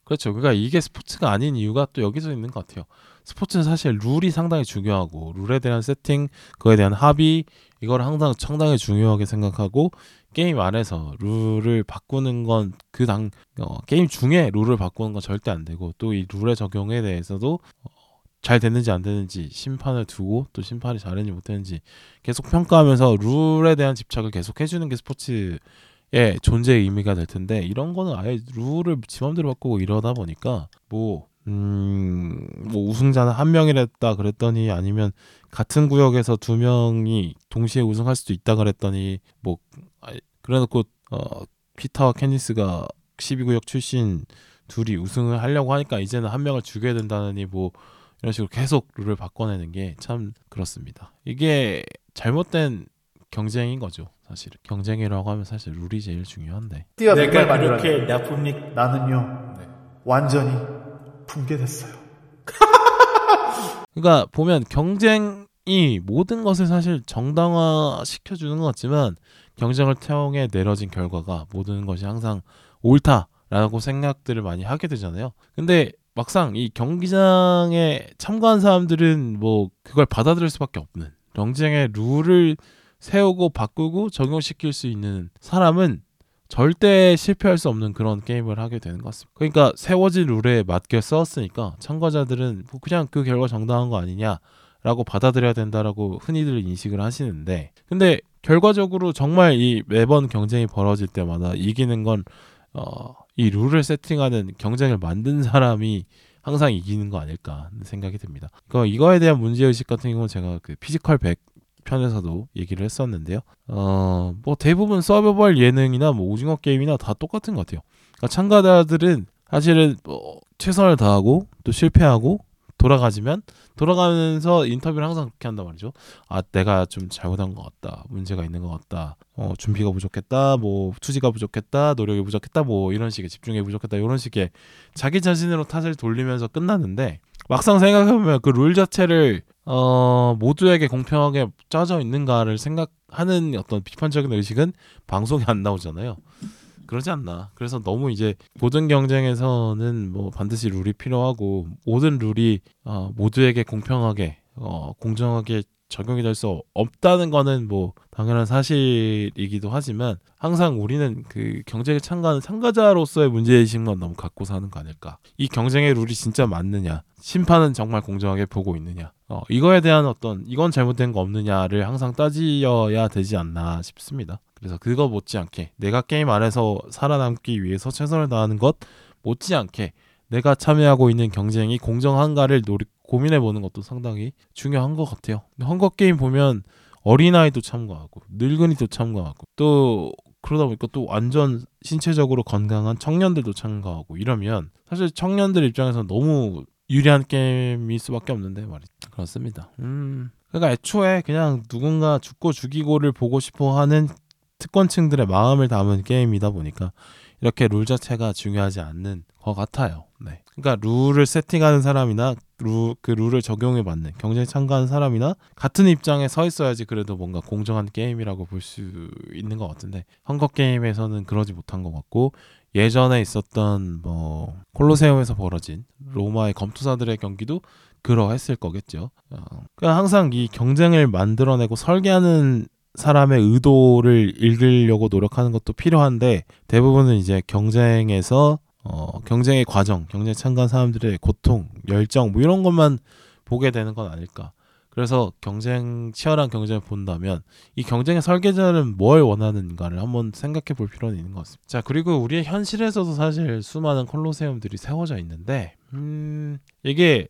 그렇죠. 그러니까 이게 스포츠가 아닌 이유가 또 여기서 있는 것 같아요. 스포츠는 사실 룰이 상당히 중요하고 룰에 대한 세팅, 그거에 대한 합의, 이걸 항상 상당히 중요하게 생각하고 게임 안에서 룰을 바꾸는 건 게임 중에 룰을 바꾸는 건 절대 안 되고, 또 이 룰의 적용에 대해서도 잘 됐는지 안 됐는지 심판을 두고 또 심판이 잘했는지 못했는지 계속 평가하면서 룰에 대한 집착을 계속 해주는 게 스포츠의 존재의 의미가 될 텐데, 이런 거는 아예 룰을 지 맘대로 바꾸고 이러다 보니까 뭐 우승자는 한 명이랬다 그랬더니 아니면 같은 구역에서 두 명이 동시에 우승할 수도 있다 그랬더니 뭐 그래놓고 피타와 캐니스가 12구역 출신 둘이 우승을 하려고 하니까 이제는 한 명을 죽여야 된다느니 뭐 이런 식으로 계속 룰을 바꿔내는 게 참 그렇습니다. 이게 잘못된 경쟁인 거죠. 사실 경쟁이라고 하면 사실 룰이 제일 중요한데, 내가 그렇게 나쁩니까? 나는요 완전히 붕괴됐어요. 그러니까 보면 경쟁이 모든 것을 사실 정당화시켜주는 것 같지만 경쟁을 통해 내려진 결과가 모든 것이 항상 옳다라고 생각들을 많이 하게 되잖아요. 근데 막상 이 경기장에 참가한 사람들은 뭐 그걸 받아들일 수밖에 없는, 경쟁의 룰을 세우고 바꾸고 적용시킬 수 있는 사람은 절대 실패할 수 없는 그런 게임을 하게 되는 것 같습니다. 그러니까 세워진 룰에 맞게 써왔으니까 참가자들은 뭐 그냥 그 결과 정당한 거 아니냐라고 받아들여야 된다라고 흔히들 인식을 하시는데, 근데 결과적으로 정말 이 매번 경쟁이 벌어질 때마다 이기는 건 이 룰을 세팅하는, 경쟁을 만든 사람이 항상 이기는 거 아닐까 하는 생각이 듭니다. 그러니까 이거에 대한 문제의식 같은 경우는 제가 그 피지컬 100 편에서도 얘기를 했었는데요. 뭐 대부분 서바이벌 예능이나 뭐 오징어 게임이나 다 똑같은 것 같아요. 그러니까 참가자들은 사실은 뭐 최선을 다하고 또 실패하고 돌아가면서 인터뷰를 항상 그렇게 한단 말이죠. 아, 내가 좀 잘못한 것 같다, 문제가 있는 것 같다, 준비가 부족했다, 뭐 투지가 부족했다, 노력이 부족했다, 뭐 이런 식의 집중이 부족했다, 이런 식의 자기 자신으로 탓을 돌리면서 끝났는데, 막상 생각해보면 그 룰 자체를 모두에게 공평하게 짜져 있는가를 생각하는 어떤 비판적인 의식은 방송에 안 나오잖아요. 그러지 않나. 그래서 너무 이제 모든 경쟁에서는 뭐 반드시 룰이 필요하고 모든 룰이 모두에게 공평하게 공정하게 적용이 될 수 없다는 거는 뭐 당연한 사실이기도 하지만, 항상 우리는 그 경쟁에 참가하는 참가자로서의 문제의식만 너무 갖고 사는 거 아닐까. 이 경쟁의 룰이 진짜 맞느냐, 심판은 정말 공정하게 보고 있느냐, 이거에 대한 어떤 이건 잘못된 거 없느냐를 항상 따지어야 되지 않나 싶습니다. 그래서 그거 못지않게 내가 게임 안에서 살아남기 위해서 최선을 다하는 것 못지않게 내가 참여하고 있는 경쟁이 공정한가를 고민해보는 것도 상당히 중요한 것 같아요. 헝거게임 보면 어린아이도 참가하고 늙은이도 참가하고 또 그러다 보니까 또 완전 신체적으로 건강한 청년들도 참가하고 이러면 사실 청년들 입장에서는 너무 유리한 게임일 수밖에 없는데 말이죠. 그렇습니다. 그러니까 애초에 그냥 누군가 죽고 죽이고를 보고 싶어하는 특권층들의 마음을 담은 게임이다 보니까 이렇게 룰 자체가 중요하지 않는 것 같아요. 네. 그러니까 룰을 세팅하는 사람이나 그 룰을 적용해 받는 경쟁에 참가하는 사람이나 같은 입장에 서 있어야지 그래도 뭔가 공정한 게임이라고 볼 수 있는 것 같은데 헝거 게임에서는 그러지 못한 것 같고 예전에 있었던 콜로세움에서 벌어진 로마의 검투사들의 경기도 그러했을 거겠죠. 그러니까 항상 이 경쟁을 만들어내고 설계하는 사람의 의도를 읽으려고 노력하는 것도 필요한데 대부분은 이제 경쟁에서 경쟁의 과정, 경쟁에 참가한 사람들의 고통, 열정 뭐 이런 것만 보게 되는 건 아닐까. 그래서 치열한 경쟁을 본다면 이 경쟁의 설계자는 뭘 원하는가를 한번 생각해 볼 필요는 있는 것 같습니다. 자, 그리고 우리의 현실에서도 사실 수많은 콜로세움들이 세워져 있는데 이게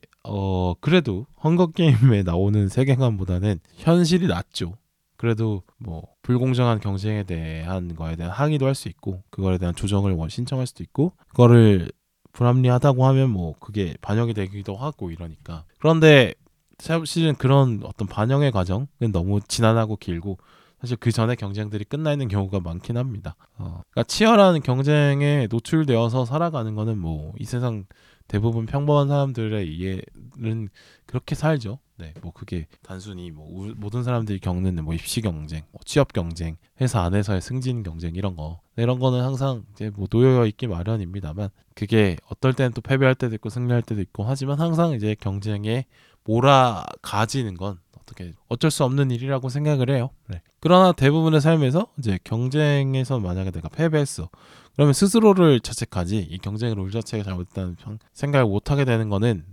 그래도 헝거게임에 나오는 세계관보다는 현실이 낫죠. 그래도 불공정한 경쟁에 대한 거에 대한 항의도 할 수 있고 그거에 대한 조정을 신청할 수도 있고 그거를 불합리하다고 하면 그게 반영이 되기도 하고 이러니까. 그런데 사실은 그런 어떤 반영의 과정은 너무 지난하고 길고 사실 그 전에 경쟁들이 끝나 있는 경우가 많긴 합니다. 그러니까 치열한 경쟁에 노출되어서 살아가는 거는 이 세상 대부분 평범한 사람들의 이해는 그렇게 살죠. 네, 그게 단순히 모든 사람들이 겪는 입시 경쟁, 취업 경쟁, 회사 안에서의 승진 경쟁 이런 거는 항상 이제 놓여 있기 마련입니다만 그게 어떨 때는 또 패배할 때도 있고 승리할 때도 있고 하지만 항상 이제 경쟁에 몰아가지는 건 어쩔 수 없는 일이라고 생각을 해요. 네. 그러나 대부분의 삶에서 이제 경쟁에서 만약에 내가 패배했어 그러면 스스로를 자책하지 이 경쟁의 롤 자체가 잘못됐다는 생각을 못하게 되는 거는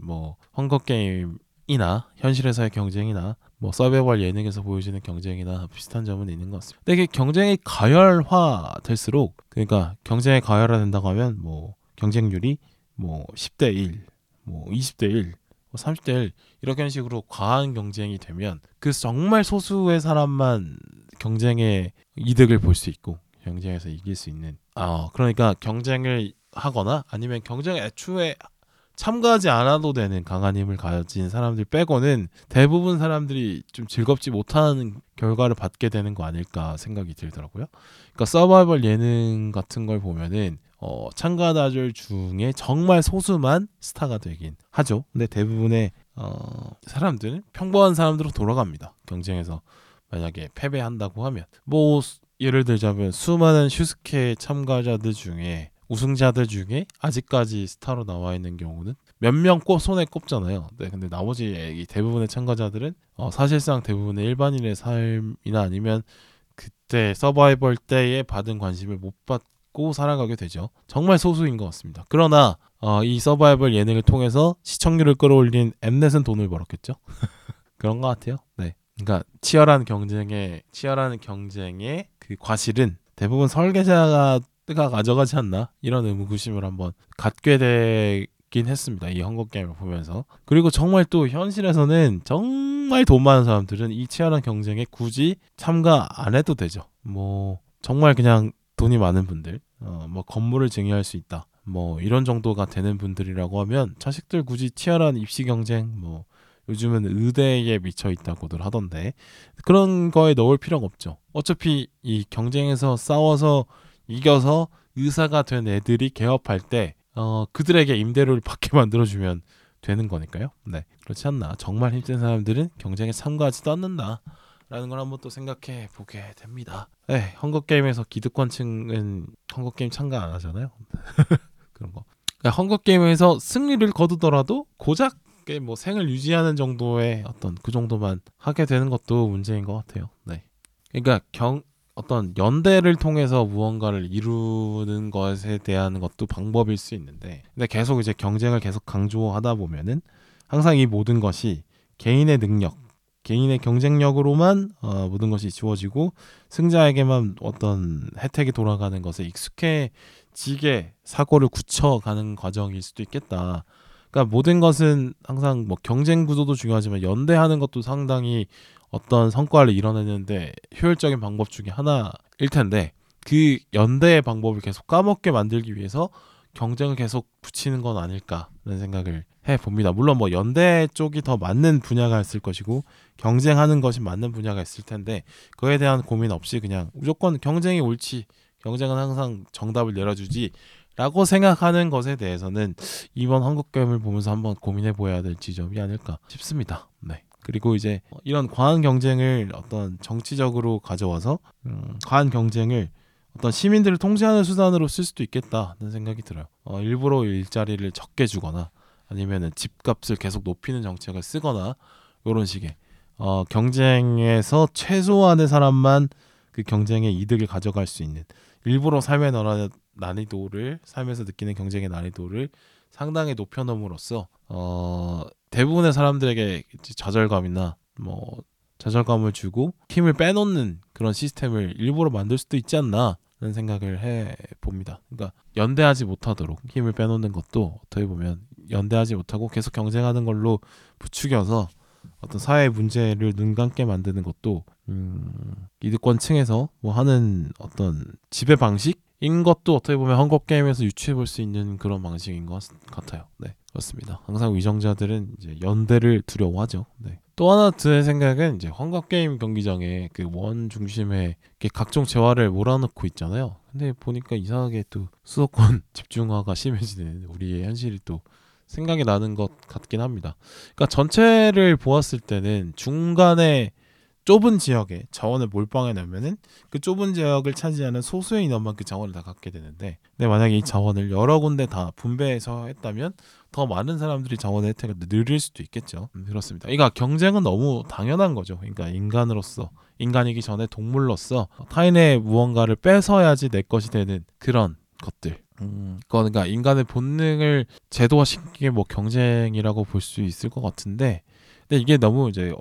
헝거게임이나 현실에서의 경쟁이나 서바이벌 예능에서 보여지는 경쟁이나 비슷한 점은 있는 것 같습니다. 근데 경쟁이 가열화 될수록 그러니까 경쟁이 가열화 된다고 하면 경쟁률이 10대 1, 20대 1 30대 1 이런 식으로 과한 경쟁이 되면 그 정말 소수의 사람만 경쟁의 이득을 볼 수 있고 경쟁에서 이길 수 있는 그러니까 경쟁을 하거나 아니면 경쟁에 애초에 참가하지 않아도 되는 강한 힘을 가진 사람들 빼고는 대부분 사람들이 좀 즐겁지 못하는 결과를 받게 되는 거 아닐까 생각이 들더라고요. 그러니까 서바이벌 예능 같은 걸 보면은 참가자들 중에 정말 소수만 스타가 되긴 하죠. 근데 대부분의 사람들은 평범한 사람들로 돌아갑니다. 경쟁에서 만약에 패배한다고 하면 예를 들자면 수많은 슈스케 참가자들 중에 우승자들 중에 아직까지 스타로 나와 있는 경우는 몇 명 손에 꼽잖아요. 네, 근데 나머지 대부분의 참가자들은 사실상 대부분의 일반인의 삶이나 아니면 그때 서바이벌 때에 받은 관심을 못 받고 살아가게 되죠. 정말 소수인 것 같습니다. 그러나 이 서바이벌 예능을 통해서 시청률을 끌어올린 엠넷은 돈을 벌었겠죠. 그런 것 같아요. 네, 그러니까 치열한 경쟁의 그 과실은 대부분 설계자가 가져가지 않나 이런 의무구심을 한번 갖게 되긴 했습니다. 이 헝거게임을 보면서. 그리고 정말 또 현실에서는 정말 돈 많은 사람들은 이 치열한 경쟁에 굳이 참가 안 해도 되죠. 정말 그냥 돈이 많은 분들 건물을 증여할 수 있다 이런 정도가 되는 분들이라고 하면 자식들 굳이 치열한 입시 경쟁 요즘은 의대에 미쳐 있다고들 하던데 그런 거에 넣을 필요가 없죠. 어차피 이 경쟁에서 싸워서 이겨서 의사가 된 애들이 개업할 때 그들에게 임대료를 받게 만들어주면 되는 거니까요. 네, 그렇지 않나. 정말 힘든 사람들은 경쟁에 참가하지도 않는다라는 걸 한번 또 생각해 보게 됩니다. 네, 헝거게임에서 기득권층은 헝거게임 참가 안 하잖아요. 그런 거. 그러니까 헝거게임에서 승리를 거두더라도 고작 생을 유지하는 정도의 어떤 그 정도만 하게 되는 것도 문제인 것 같아요. 네, 그러니까 어떤 연대를 통해서 무언가를 이루는 것에 대한 것도 방법일 수 있는데 근데 계속 이제 경쟁을 계속 강조하다 보면은 항상 이 모든 것이 개인의 능력, 개인의 경쟁력으로만 모든 것이 주어지고 승자에게만 어떤 혜택이 돌아가는 것에 익숙해지게 사고를 굳혀가는 과정일 수도 있겠다. 그러니까 모든 것은 항상 경쟁 구도도 중요하지만 연대하는 것도 상당히 어떤 성과를 이뤄내는데 효율적인 방법 중에 하나일 텐데 그 연대의 방법을 계속 까먹게 만들기 위해서 경쟁을 계속 붙이는 건 아닐까라는 생각을 해봅니다. 물론 뭐 연대 쪽이 더 맞는 분야가 있을 것이고 경쟁하는 것이 맞는 분야가 있을 텐데 그에 대한 고민 없이 그냥 무조건 경쟁이 옳지, 경쟁은 항상 정답을 내려주지 라고 생각하는 것에 대해서는 이번 한국게임을 보면서 한번 고민해보아야 될 지점이 아닐까 싶습니다. 네. 그리고 이제 이런 과한 경쟁을 어떤 정치적으로 가져와서 과한 경쟁을 어떤 시민들을 통제하는 수단으로 쓸 수도 있겠다는 생각이 들어요. 일부러 일자리를 적게 주거나 아니면은 집값을 계속 높이는 정책을 쓰거나 이런 식의 경쟁에서 최소한의 사람만 그 경쟁의 이득을 가져갈 수 있는, 일부러 삶의 난이도를 삶에서 느끼는 경쟁의 난이도를 상당히 높여놓음으로써 대부분의 사람들에게 좌절감이나 뭐 좌절감을 주고 힘을 빼놓는 그런 시스템을 일부러 만들 수도 있지 않나 라는 생각을 해봅니다. 그러니까 연대하지 못하도록 힘을 빼놓는 것도 어떻게 보면 연대하지 못하고 계속 경쟁하는 걸로 부추겨서 어떤 사회의 문제를 눈감게 만드는 것도 이득권층에서 뭐 하는 어떤 지배 방식인 것도 어떻게 보면 헝거게임에서 유추해볼 수 있는 그런 방식인 것 같아요. 네, 그렇습니다. 항상 위정자들은 이제 연대를 두려워하죠. 네. 또 하나 드는 생각은 이제 헝거게임 경기장에 그 원 중심에 각종 재화를 몰아넣고 있잖아요. 근데 보니까 이상하게 또 수도권 집중화가 심해지는 우리의 현실이 또 생각이 나는 것 같긴 합니다. 그러니까 전체를 보았을 때는 중간에 좁은 지역에 자원을 몰빵해 놓으면은 그 좁은 지역을 차지하는 소수의 인원만 그 자원을 다 갖게 되는데, 근데 만약에 이 자원을 여러 군데 다 분배해서 했다면 더 많은 사람들이 자원의 혜택을 누릴 수도 있겠죠. 그렇습니다. 그러니까 경쟁은 너무 당연한 거죠. 그러니까 인간으로서, 인간이기 전에 동물로서 타인의 무언가를 뺏어야지 내 것이 되는 그런 것들. 그러니까 인간의 본능을 제도화시킨 게 뭐 경쟁이라고 볼 수 있을 것 같은데, 근데 이게 너무 이제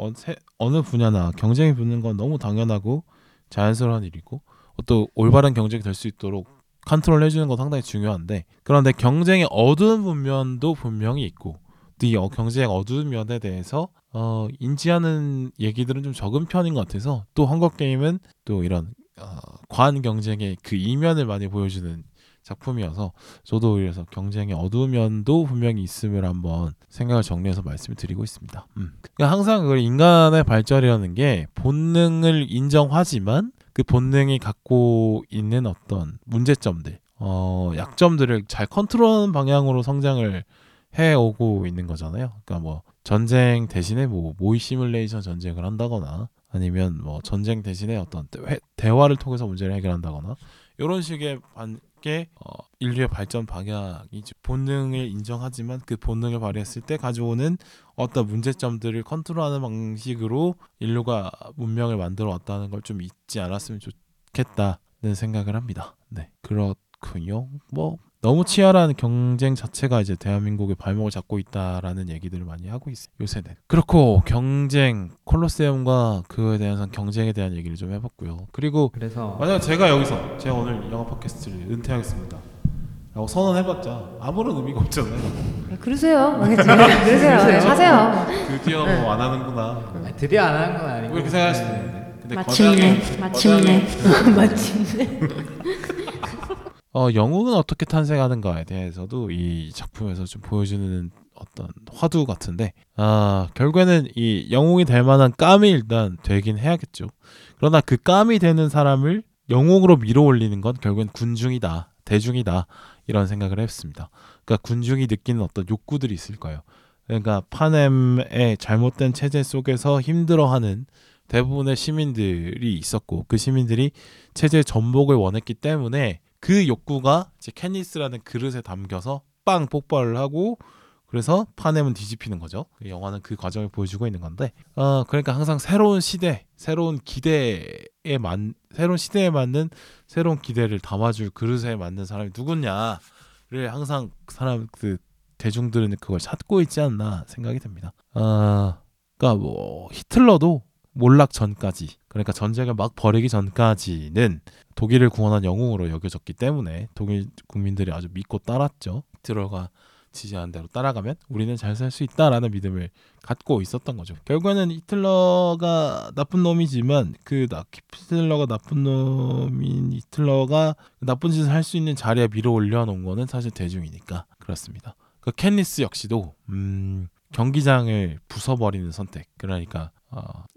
어느 분야나 경쟁이 붙는 건 너무 당연하고 자연스러운 일이고 또 올바른 경쟁이 될 수 있도록 컨트롤 해주는 건 상당히 중요한데, 그런데 경쟁의 어두운 면도 분명히 있고 또 이 경쟁의 어두운 면에 대해서 인지하는 얘기들은 좀 적은 편인 것 같아서 또 헝거게임은 또 이런 과한 경쟁의 그 이면을 많이 보여주는 작품이어서 저도 그래서 경쟁의 어두운 면도 분명히 있음을 한번 생각을 정리해서 말씀을 드리고 있습니다. 그러니까 항상 인간의 발전이라는 게 본능을 인정하지만 그 본능이 갖고 있는 어떤 문제점들, 약점들을 잘 컨트롤하는 방향으로 성장을 해오고 있는 거잖아요. 그러니까 뭐 전쟁 대신에 뭐 모의 시뮬레이션 전쟁을 한다거나 아니면 뭐 전쟁 대신에 어떤 대화를 통해서 문제를 해결한다거나 이런 식의 인류의 발전 방향이 본능을 인정하지만 그 본능을 발휘했을 때 가져오는 어떤 문제점들을 컨트롤하는 방식으로 인류가 문명을 만들어 왔다는 걸 좀 잊지 않았으면 좋겠다는 생각을 합니다. 네, 그렇군요. 뭐 너무 치열한 경쟁 자체가 이제 대한민국의 발목을 잡고 있다라는 얘기들을 많이 하고 있어요, 요새는. 그렇고 경쟁, 콜로세움과 그에 대한 경쟁에 대한 얘기를 좀 해봤고요. 그리고 그래서 만약 제가 여기서 제가 오늘 영화 팟캐스트를 은퇴하겠습니다 라고 선언해봤자 아무런 의미가 없잖아요. 그러세요. 그러세요. 하세요. 드디어 뭐 안 하는구나. 드디어 안 하는 건 아니고 그렇게 생각할 수 있는데, 근데 마침내 영웅은 어떻게 탄생하는가에 대해서도 이 작품에서 좀 보여주는 어떤 화두 같은데, 결국에는 이 영웅이 될 만한 깜이 일단 되긴 해야겠죠. 그러나 그 깜이 되는 사람을 영웅으로 밀어올리는 건 결국엔 군중이다, 대중이다, 이런 생각을 했습니다. 그러니까 군중이 느끼는 어떤 욕구들이 있을 거예요. 그러니까 파넴의 잘못된 체제 속에서 힘들어하는 대부분의 시민들이 있었고 그 시민들이 체제의 전복을 원했기 때문에 그 욕구가 이제 캐니스라는 그릇에 담겨서 빵 폭발을 하고, 그래서 파넴은 뒤집히는 거죠. 영화는 그 과정을 보여주고 있는 건데, 그러니까 항상 새로운 시대, 새로운 시대에 맞는 새로운 기대를 담아줄 그릇에 맞는 사람이 누구냐를 항상 대중들은 그걸 찾고 있지 않나 생각이 듭니다. 그러니까 뭐 히틀러도 몰락 전까지, 그러니까 전쟁을 막 벌이기 전까지는 독일을 구원한 영웅으로 여겨졌기 때문에 독일 국민들이 아주 믿고 따랐죠. 히틀러가 지시하는 대로 따라가면 우리는 잘 살 수 있다라는 믿음을 갖고 있었던 거죠. 결국에는 히틀러가 나쁜 놈이지만 히틀러가 나쁜 놈인 히틀러가 나쁜 짓을 할 수 있는 자리에 밀어 올려놓은 거는 사실 대중이니까 그렇습니다. 그 캣니스 역시도 경기장을 부숴버리는 선택, 그러니까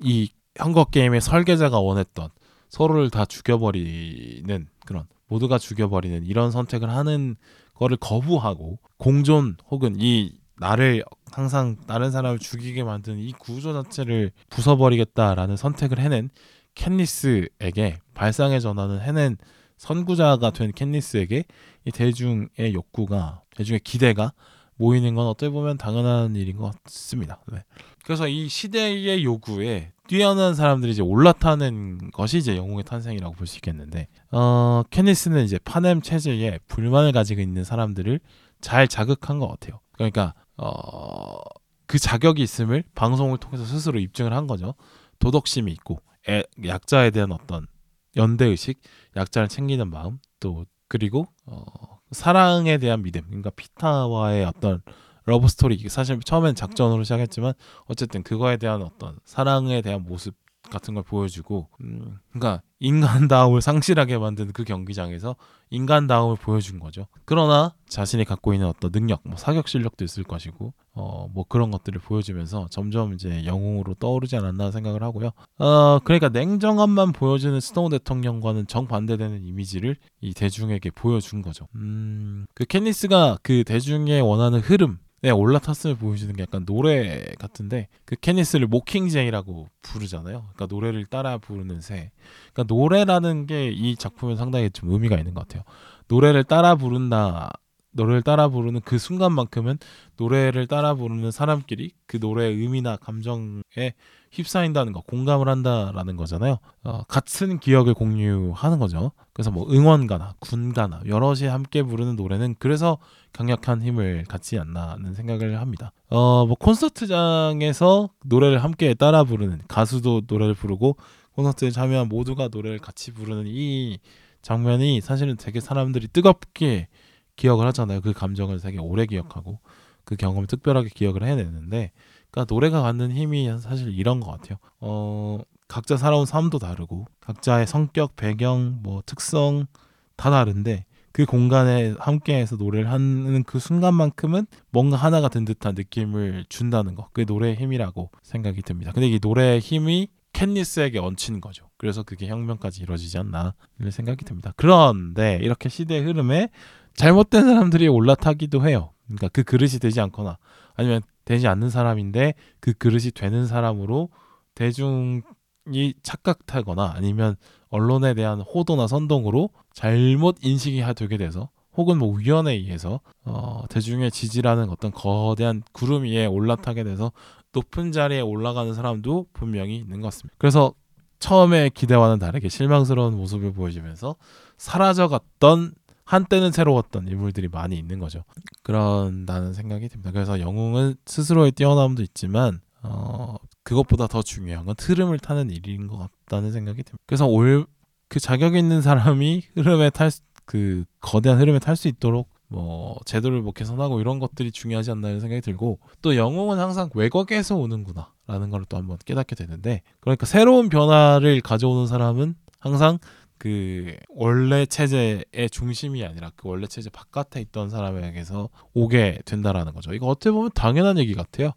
이 헝거게임의 설계자가 원했던 서로를 다 죽여버리는 그런, 모두가 죽여버리는 이런 선택을 하는 거를 거부하고 공존 혹은 이 나를 항상 다른 사람을 죽이게 만드는 이 구조 자체를 부숴버리겠다라는 선택을 해낸 캣니스에게, 발상의 전환을 해낸 선구자가 된 캣니스에게 이 대중의 욕구가, 대중의 기대가 모이는 건 어떻게 보면 당연한 일인 것 같습니다. 네. 그래서 이 시대의 요구에 뛰어난 사람들이 이제 올라타는 것이 이제 영웅의 탄생이라고 볼 수 있겠는데, 캐니스는 이제 파넴 체제에 불만을 가지고 있는 사람들을 잘 자극한 것 같아요. 그러니까 그 자격이 있음을 방송을 통해서 스스로 입증을 한 거죠. 도덕심이 있고, 약자에 대한 어떤 연대의식, 약자를 챙기는 마음, 또 그리고 사랑에 대한 믿음, 그러니까 피타와의 어떤 러브 스토리, 사실 처음엔 작전으로 시작했지만 어쨌든 그거에 대한 어떤 사랑에 대한 모습 같은 걸 보여주고, 그러니까 인간다움을 상실하게 만든 그 경기장에서 인간다움을 보여준 거죠. 그러나 자신이 갖고 있는 어떤 능력, 뭐 사격 실력도 있을 것이고, 뭐 그런 것들을 보여주면서 점점 이제 영웅으로 떠오르지 않았나 생각을 하고요. 그러니까 냉정함만 보여주는 스노우 대통령과는 정반대되는 이미지를 이 대중에게 보여준 거죠. 그 캐니스가 그 대중의 원하는 흐름, 네, 올라탔음을 보여주는 게 약간 노래 같은데, 그 캐니스를 모킹제이라고 부르잖아요. 그러니까 노래를 따라 부르는 새. 그러니까 노래라는 게 이 작품에 상당히 좀 의미가 있는 것 같아요. 노래를 따라 부르는 그 순간만큼은 노래를 따라 부르는 사람끼리 그 노래의 의미나 감정에 휩싸인다는 거, 공감을 한다라는 거잖아요. 같은 기억을 공유하는 거죠. 그래서 뭐 응원가나 군가나 여럿이 함께 부르는 노래는 그래서 강력한 힘을 갖지 않나는 생각을 합니다. 뭐 콘서트장에서 노래를 함께 따라 부르는, 가수도 노래를 부르고 콘서트에 참여한 모두가 노래를 같이 부르는 이 장면이 사실은 되게 사람들이 뜨겁게 기억을 하잖아요. 그 감정을 되게 오래 기억하고 그 경험을 특별하게 기억을 해내는데, 그러니까 노래가 갖는 힘이 사실 이런 것 같아요. 각자 살아온 삶도 다르고 각자의 성격, 배경, 뭐 특성 다 다른데 그 공간에 함께해서 노래를 하는 그 순간만큼은 뭔가 하나가 된 듯한 느낌을 준다는 것, 그게 노래의 힘이라고 생각이 듭니다. 근데 이 노래의 힘이 캣니스에게 얹힌 거죠. 그래서 그게 혁명까지 이루어지지 않나 이런 생각이 듭니다. 그런데 이렇게 시대의 흐름에 잘못된 사람들이 올라타기도 해요. 그러니까 그 그릇이 되지 않거나, 아니면 되지 않는 사람인데 그 그릇이 되는 사람으로 대중이 착각하거나, 아니면 언론에 대한 호도나 선동으로 잘못 인식이 되게 돼서, 혹은 뭐 위원에 의해서 대중의 지지라는 어떤 거대한 구름 위에 올라타게 돼서 높은 자리에 올라가는 사람도 분명히 있는 것 같습니다. 그래서 처음에 기대와는 다르게 실망스러운 모습을 보여주면서 사라져갔던, 한때는 새로웠던 인물들이 많이 있는 거죠. 그런다는 생각이 듭니다. 그래서 영웅은 스스로의 뛰어남도 있지만 그것보다 더 중요한 건 흐름을 타는 일인 것 같다는 생각이 듭니다. 그래서 그 자격 있는 사람이 그 거대한 흐름에 탈 수 있도록 뭐 제도를 뭐 개선하고 이런 것들이 중요하지 않나는 생각이 들고, 또 영웅은 항상 왜곡에서 오는구나 라는 걸 또 한번 깨닫게 되는데, 그러니까 새로운 변화를 가져오는 사람은 항상 그 원래 체제의 중심이 아니라 그 원래 체제 바깥에 있던 사람에게서 오게 된다라는 거죠. 이거 어떻게 보면 당연한 얘기 같아요.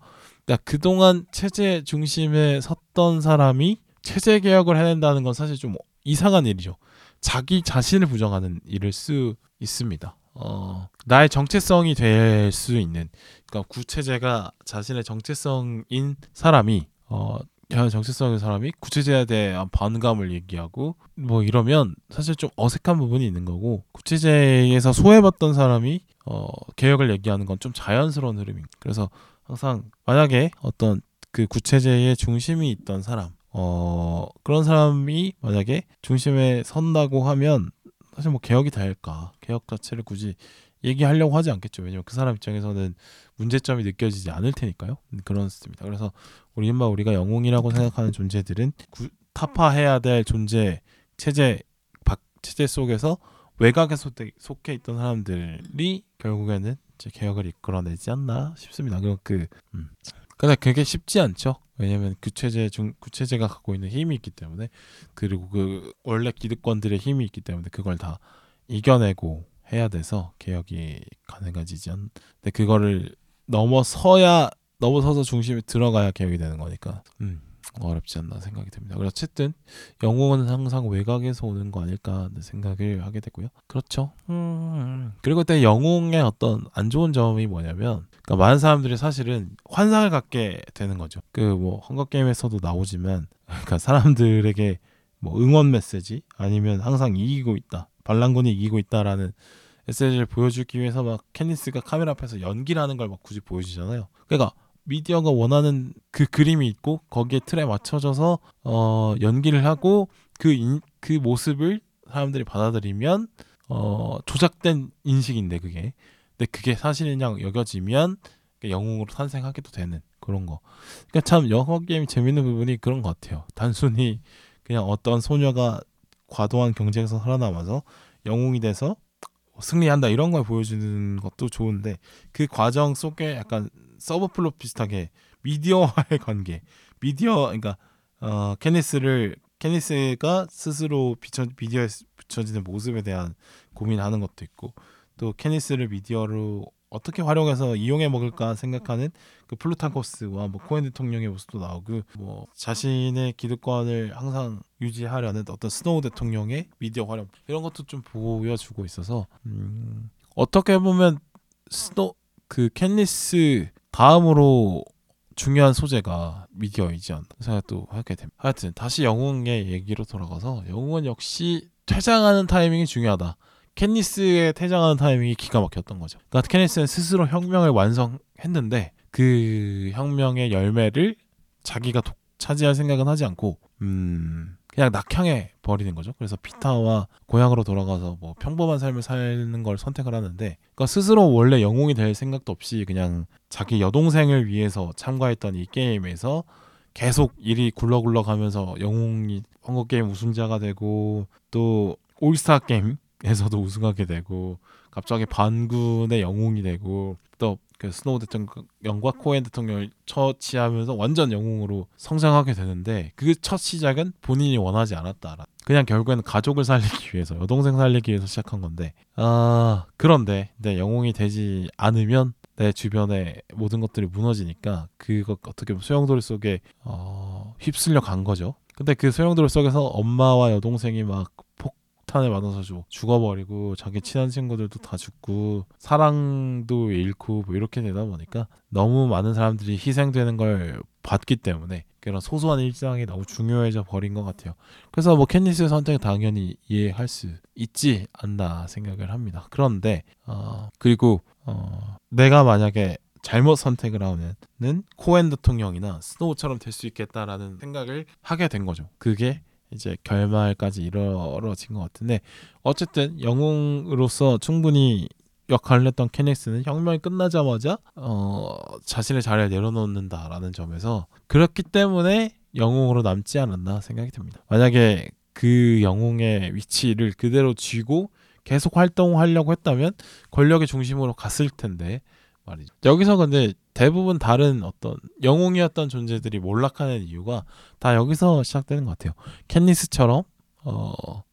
그러니까 그동안 체제 중심에 섰던 사람이 체제 개혁을 해낸다는 건 사실 좀 이상한 일이죠. 자기 자신을 부정하는 일일 수 있습니다. 나의 정체성이 될 수 있는, 그러니까 구체제가 자신의 정체성인 사람이 정체성인 사람이 구체제에 대한 반감을 얘기하고 뭐 이러면 사실 좀 어색한 부분이 있는 거고, 구체제에서 소외받던 사람이 개혁을 얘기하는 건 좀 자연스러운 흐름입니다. 그래서 항상 만약에 어떤 그 구체제의 중심이 있던 사람, 그런 사람이 만약에 중심에 선다고 하면 사실 뭐 개혁이 될까, 개혁 자체를 굳이 얘기하려고 하지 않겠죠. 왜냐면 그 사람 입장에서는 문제점이 느껴지지 않을 테니까요. 그렇습니다. 그래서 우리 우리가 영웅이라고 생각하는 존재들은 타파해야 될 체제 속에서 외곽에 속해 있던 사람들이 결국에는 이제 개혁을 이끌어내지 않나 싶습니다. 근데 그게 쉽지 않죠. 왜냐하면 구체제가 갖고 있는 힘이 있기 때문에, 그리고 그 원래 기득권들의 힘이 있기 때문에 그걸 다 이겨내고 해야 돼서 개혁이 가능하지지 않. 근데 그거를 넘어서서 중심에 들어가야 개혁이 되는 거니까 어렵지 않나 생각이 듭니다. 그래서 어쨌든 영웅은 항상 외곽에서 오는 거 아닐까 하는 생각을 하게 되고요. 그렇죠. 그리고 일단 영웅의 어떤 안 좋은 점이 뭐냐면, 그러니까 많은 사람들이 사실은 환상을 갖게 되는 거죠. 그 뭐 헝거게임에서도 나오지만, 그러니까 사람들에게 뭐 응원 메시지 아니면 항상 이기고 있다, 반란군이 이기고 있다라는 메시지를 보여주기 위해서 막 캐니스가 카메라 앞에서 연기라는 걸 막 굳이 보여주잖아요. 그러니까 미디어가 원하는 그 그림이 있고 거기에 틀에 맞춰져서 연기를 하고 그 모습을 사람들이 받아들이면 조작된 인식인데, 그게 사실이냐 여겨지면 영웅으로 탄생하기도 되는 그런 거. 그러니까 참 영어 게임이 재밌는 부분이 그런 것 같아요. 단순히 그냥 어떤 소녀가 과도한 경쟁에서 살아남아서 영웅이 돼서 승리한다 이런 걸 보여주는 것도 좋은데, 그 과정 속에 약간 서브플롯 비슷하게 미디어와의 관계, 그러니까 캐니스가 스스로 미디어에 비춰지는 모습에 대한 고민하는 것도 있고, 또 캐니스를 미디어로 어떻게 활용해서 이용해 먹을까 생각하는 그 플루타코스와 뭐 코엔 대통령의 모습도 나오고, 뭐 자신의 기득권을 항상 유지하려는 어떤 스노우 대통령의 미디어 활용 이런 것도 좀 보여주고 있어서 어떻게 보면 그 캔니스 다음으로 중요한 소재가 미디어이지 않나 생각도 하게 됩니다. 하여튼 다시 영웅의 얘기로 돌아가서, 영웅은 역시 퇴장하는 타이밍이 중요하다. 캔니스의 퇴장하는 타이밍이 기가 막혔던 거죠. 그러니까 캔니스는 스스로 혁명을 완성했는데 그 혁명의 열매를 자기가 차지할 생각은 하지 않고 그냥 낙향해 버리는 거죠. 그래서 피타와 고향으로 돌아가서 뭐 평범한 삶을 사는 걸 선택을 하는데, 그러니까 스스로 원래 영웅이 될 생각도 없이 그냥 자기 여동생을 위해서 참가했던 이 게임에서 계속 일이 굴러굴러 가면서 영웅이 헝거게임 우승자가 되고, 또 올스타 게임에서도 우승하게 되고, 갑자기 반군의 영웅이 되고, 또 그 스노우 대통령과 코엔 대통령을 처치하면서 완전 영웅으로 성장하게 되는데, 그 첫 시작은 본인이 원하지 않았다. 그냥 결국에는 가족을 살리기 위해서, 여동생 살리기 위해서 시작한 건데, 그런데 내 영웅이 되지 않으면 내 주변의 모든 것들이 무너지니까 그거 어떻게 보면 소용돌이 속에 휩쓸려 간 거죠. 근데 그 소용돌이 속에서 엄마와 여동생이 막 탄을 맞아서 죽어버리고, 자기 친한 친구들도 다 죽고, 사랑도 잃고, 뭐 이렇게 되다 보니까 너무 많은 사람들이 희생되는 걸 봤기 때문에 그런 소소한 일상이 너무 중요해져 버린 것 같아요. 그래서 뭐 캔니스의 선택 당연히 이해할 수 있지 않나 생각을 합니다. 그런데 내가 만약에 잘못 선택을 하면 코엔 대통령이나 스노우처럼 될 수 있겠다라는 생각을 하게 된 거죠. 그게 이제 결말까지 이뤄진 것 같은데, 어쨌든 영웅으로서 충분히 역할을 했던 캐닉스는 혁명이 끝나자마자 자신의 자리를 내려놓는다라는 점에서 그렇기 때문에 영웅으로 남지 않았나 생각이 듭니다. 만약에 그 영웅의 위치를 그대로 쥐고 계속 활동하려고 했다면 권력의 중심으로 갔을 텐데 말이죠. 여기서 근데 대부분 다른 어떤 영웅이었던 존재들이 몰락하는 이유가 다 여기서 시작되는 것 같아요. 캔니스처럼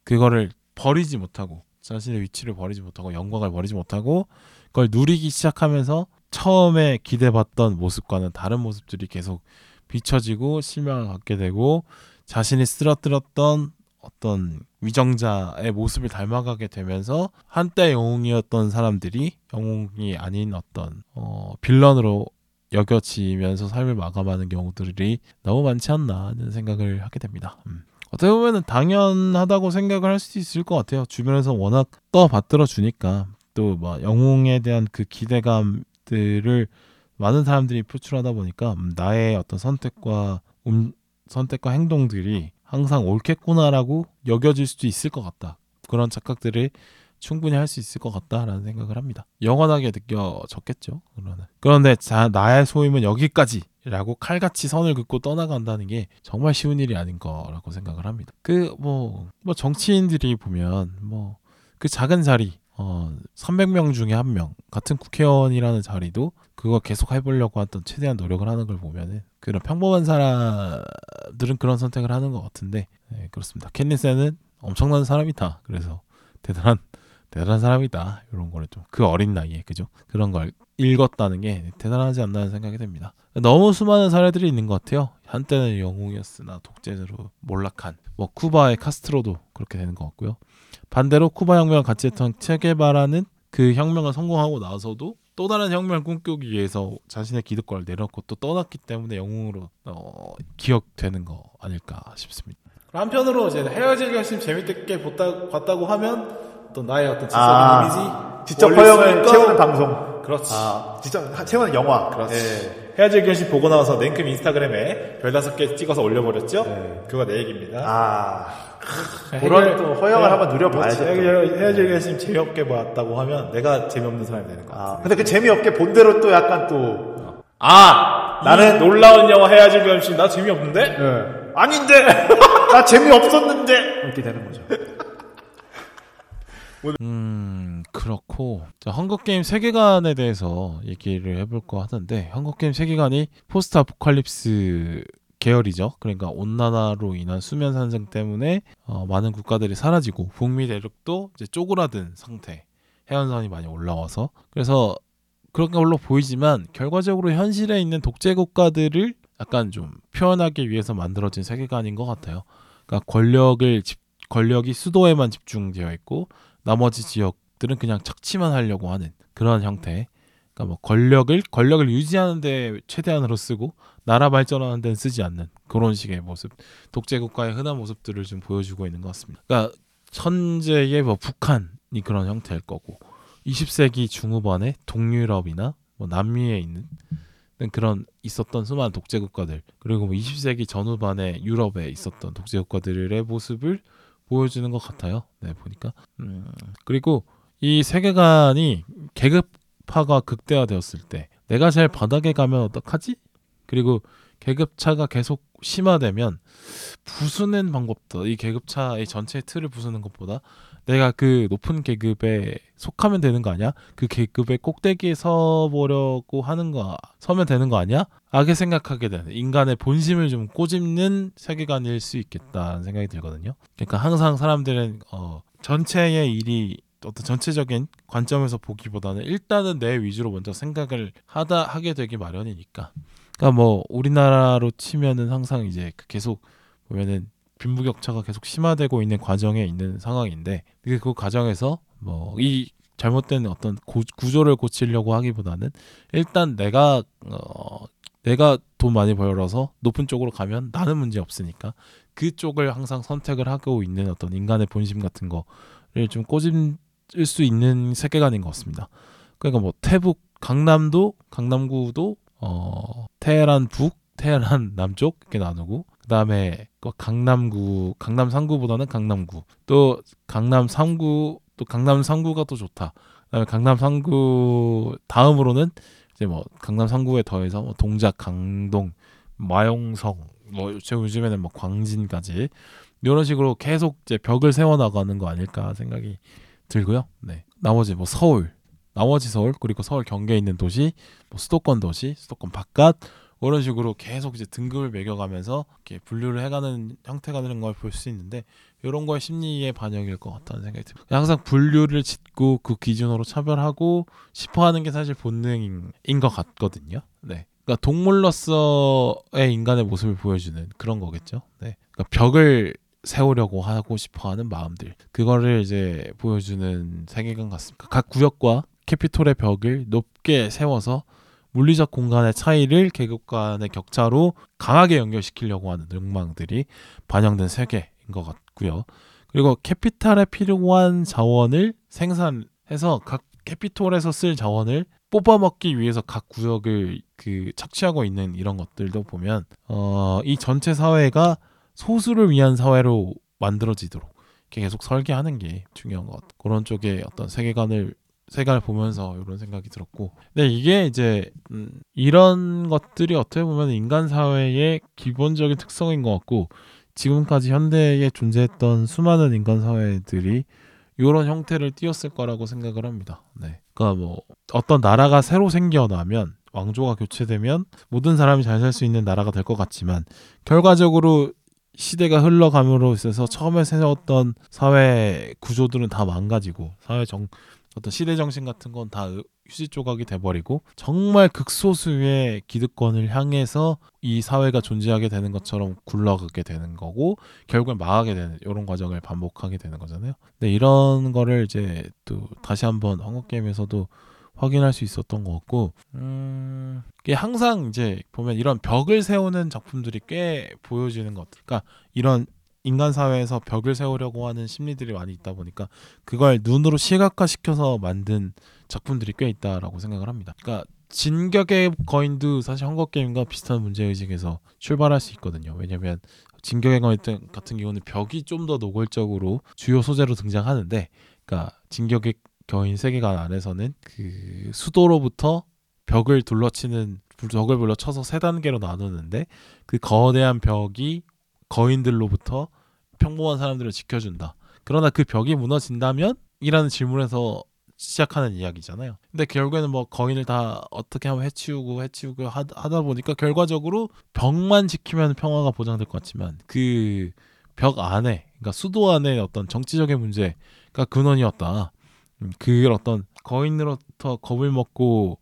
그거를 버리지 못하고, 자신의 위치를 버리지 못하고 영광을 버리지 못하고 그걸 누리기 시작하면서 처음에 기대받던 모습과는 다른 모습들이 계속 비춰지고 실망을 갖게 되고, 자신이 쓰러뜨렸던 어떤 위정자의 모습을 닮아가게 되면서 한때 영웅이었던 사람들이 영웅이 아닌 어떤 빌런으로 여겨지면서 삶을 마감하는 경우들이 너무 많지 않나 하는 생각을 하게 됩니다. 어떻게 보면 당연하다고 생각을 할 수 있을 것 같아요. 주변에서 워낙 떠받들어 주니까, 또 막 영웅에 대한 그 기대감들을 많은 사람들이 표출하다 보니까 나의 어떤 선택과 행동들이 항상 옳겠구나라고 여겨질 수도 있을 것 같다. 그런 착각들을 충분히 할 수 있을 것 같다라는 생각을 합니다. 영원하게 느껴졌겠죠. 그런데 나의 소임은 여기까지라고 칼같이 선을 긋고 떠나간다는 게 정말 쉬운 일이 아닌 거라고 생각을 합니다. 정치인들이 보면 그 작은 자리 300명 중에 한 명 같은 국회의원이라는 자리도 그거 계속 해보려고 하던 최대한 노력을 하는 걸 보면은 그런 평범한 사람들은 그런 선택을 하는 것 같은데 네, 그렇습니다. 캣니스는 엄청난 사람이다. 그래서 대단한 사람이다. 이런 거를 좀 그 어린 나이에 그죠? 그런 걸 읽었다는 게 대단하지 않나는 생각이 듭니다. 너무 수많은 사례들이 있는 것 같아요. 한때는 영웅이었으나 독재자로 몰락한 뭐 쿠바의 카스트로도 그렇게 되는 것 같고요. 반대로 쿠바 혁명을 같이 했던 체게바라는 그 혁명을 성공하고 나서도 또 다른 혁명을 꿈꾸기 위해서 자신의 기득권을 내려놓고 또 떠났기 때문에 영웅으로 기억되는 거 아닐까 싶습니다. 한편으로 이제 헤어질 결심 재밌게 봤다고 하면 또 나의 어떤 지적인 이미지 지적 허영을 채우는 방송 그렇지 지적 채우는 영화 그렇지 네. 헤어질 결심 보고 나와서 냉큼 인스타그램에 별 5개 찍어서 올려버렸죠. 네. 그거 내 얘기입니다. 그런 또 허영을 한번 누려봐야지. 헤어질 결심 재미없게 봤다고 하면 내가 재미없는 사람이 되는 거 같아. 근데 그 재미없게 본대로 또 약간 또 나는 놀라운 영화 헤어질 결심 나 재미없는데? 네. 아닌데! 나 재미없었는데! 이렇게 되는 거죠. 그렇고 헝거게임 세계관에 대해서 얘기를 해볼 거 하는데 헝거게임 세계관이 포스트 아포칼립스 계열이죠. 그러니까 온난화로 인한 수면 산증 때문에 많은 국가들이 사라지고 북미 대륙도 이제 쪼그라든 상태 해안선이 많이 올라와서 그래서 그런 걸로 보이지만 결과적으로 현실에 있는 독재 국가들을 약간 좀 표현하기 위해서 만들어진 세계관인 것 같아요. 그러니까 권력이 수도에만 집중되어 있고 나머지 지역들은 그냥 착취만 하려고 하는 그런 형태. 그러니까 뭐 권력을 유지하는 데 최대한으로 쓰고 나라 발전하는 데는 쓰지 않는 그런 식의 모습. 독재 국가의 흔한 모습들을 좀 보여주고 있는 것 같습니다. 그러니까 현재의 뭐 북한이 그런 형태일 거고 20세기 중후반에 동유럽이나 뭐 남미에 있는 그런 있었던 수많은 독재 국가들 그리고 뭐 20세기 전후반에 유럽에 있었던 독재 국가들의 모습을 보여주는 것 같아요. 네 보니까 그리고 이 세계관이 계급화가 극대화되었을 때 내가 제일 바닥에 가면 어떡하지? 그리고 계급차가 계속 심화되면 부수는 방법도 이 계급차의 전체 틀을 부수는 것보다 내가 그 높은 계급에 속하면 되는 거 아니야? 그 계급의 꼭대기에 서보려고 하는 거 서면 되는 거 아니야? 악에 생각하게 되는 인간의 본심을 좀 꼬집는 세계관일 수 있겠다는 생각이 들거든요. 그러니까 항상 사람들은 전체의 일이 어떤 전체적인 관점에서 보기보다는 일단은 내 위주로 먼저 생각을 하게 되기 마련이니까. 그러니까 뭐 우리나라로 치면은 항상 이제 계속 보면은 빈부격차가 계속 심화되고 있는 과정에 있는 상황인데 그 과정에서 뭐 이 잘못된 어떤 구조를 고치려고 하기보다는 일단 내가 돈 많이 벌어서 높은 쪽으로 가면 나는 문제 없으니까 그쪽을 항상 선택을 하고 있는 어떤 인간의 본심 같은 거를 좀 꼬집을 수 있는 세계관인 것 같습니다. 그러니까 뭐 태북 강남구도 테헤란 북, 테헤란 남쪽 이렇게 나누고 그 다음에 강남 3구보다는 강남구 또 강남 3구 또 강남 3구가 또 좋다. 그다음에 강남 3구 다음으로는 이제 뭐 강남 3구에 더해서 뭐 동작, 강동, 마용성 뭐 요즘에는 뭐 광진까지 이런 식으로 계속 이제 벽을 세워나가는 거 아닐까 생각이 들고요. 네 나머지 뭐 서울 그리고 서울 경계에 있는 도시, 뭐 수도권 도시, 수도권 바깥 이런 식으로 계속 이제 등급을 매겨가면서 이렇게 분류를 해가는 형태가 되는 걸 볼 수 있는데 이런 거의 심리의 반영일 것 같다는 생각이 듭니다. 항상 분류를 짓고 그 기준으로 차별하고 싶어하는 게 사실 본능인 것 같거든요. 네, 그러니까 동물로서의 인간의 모습을 보여주는 그런 거겠죠. 네, 그러니까 벽을 세우려고 하고 싶어하는 마음들 그거를 이제 보여주는 세계관 같습니다. 각 구역과 캐피톨의 벽을 높게 세워서 물리적 공간의 차이를 계급 간의 격차로 강하게 연결시키려고 하는 욕망들이 반영된 세계인 것 같고요. 그리고 캐피탈에 필요한 자원을 생산해서 각 캐피톨에서 쓸 자원을 뽑아먹기 위해서 각 구역을 착취하고 있는 이런 것들도 보면 이 전체 사회가 소수를 위한 사회로 만들어지도록 계속 설계하는 게 중요한 것 같아요. 그런 쪽의 어떤 세계관을 보면서 이런 생각이 들었고 근데 이게 이제 이런 것들이 어떻게 보면 인간 사회의 기본적인 특성인 것 같고 지금까지 현대에 존재했던 수많은 인간 사회들이 이런 형태를 띄었을 거라고 생각을 합니다. 네. 그러니까 뭐 어떤 나라가 새로 생겨나면 왕조가 교체되면 모든 사람이 잘 살 수 있는 나라가 될 것 같지만 결과적으로 시대가 흘러감으로 있어서 처음에 세웠던 사회 구조들은 다 망가지고 어떤 시대 정신 같은 건 다 휴지 조각이 돼버리고 정말 극소수의 기득권을 향해서 이 사회가 존재하게 되는 것처럼 굴러가게 되는 거고 결국엔 망하게 되는 이런 과정을 반복하게 되는 거잖아요. 근데 이런 거를 이제 또 다시 한번 헝거게임에서도 확인할 수 있었던 것 같고 이게 항상 이제 보면 이런 벽을 세우는 작품들이 꽤 보여지는 것 같아요. 그러니까 이런 인간 사회에서 벽을 세우려고 하는 심리들이 많이 있다 보니까 그걸 눈으로 시각화시켜서 만든 작품들이 꽤 있다라고 생각을 합니다. 그러니까 진격의 거인도 사실 헝거게임과 비슷한 문제의식에서 출발할 수 있거든요. 왜냐하면 진격의 거인 같은 경우는 벽이 좀 더 노골적으로 주요 소재로 등장하는데 그러니까 진격의 거인 세계관 안에서는 그 수도로부터 벽을 둘러치는 벽을 둘러쳐서 세 단계로 나누는데 그 거대한 벽이 거인들로부터 평범한 사람들을 지켜준다. 그러나 그 벽이 무너진다면? 이라는 질문에서 시작하는 이야기잖아요. 근데 결국에는 뭐 거인을 다 어떻게 하면 해치우고 하다 보니까 결과적으로 벽만 지키면 평화가 보장될 것 같지만 그 벽 안에, 그러니까 수도 안에 어떤 정치적인 문제가 근원이었다. 그 어떤 거인으로부터 겁을 먹고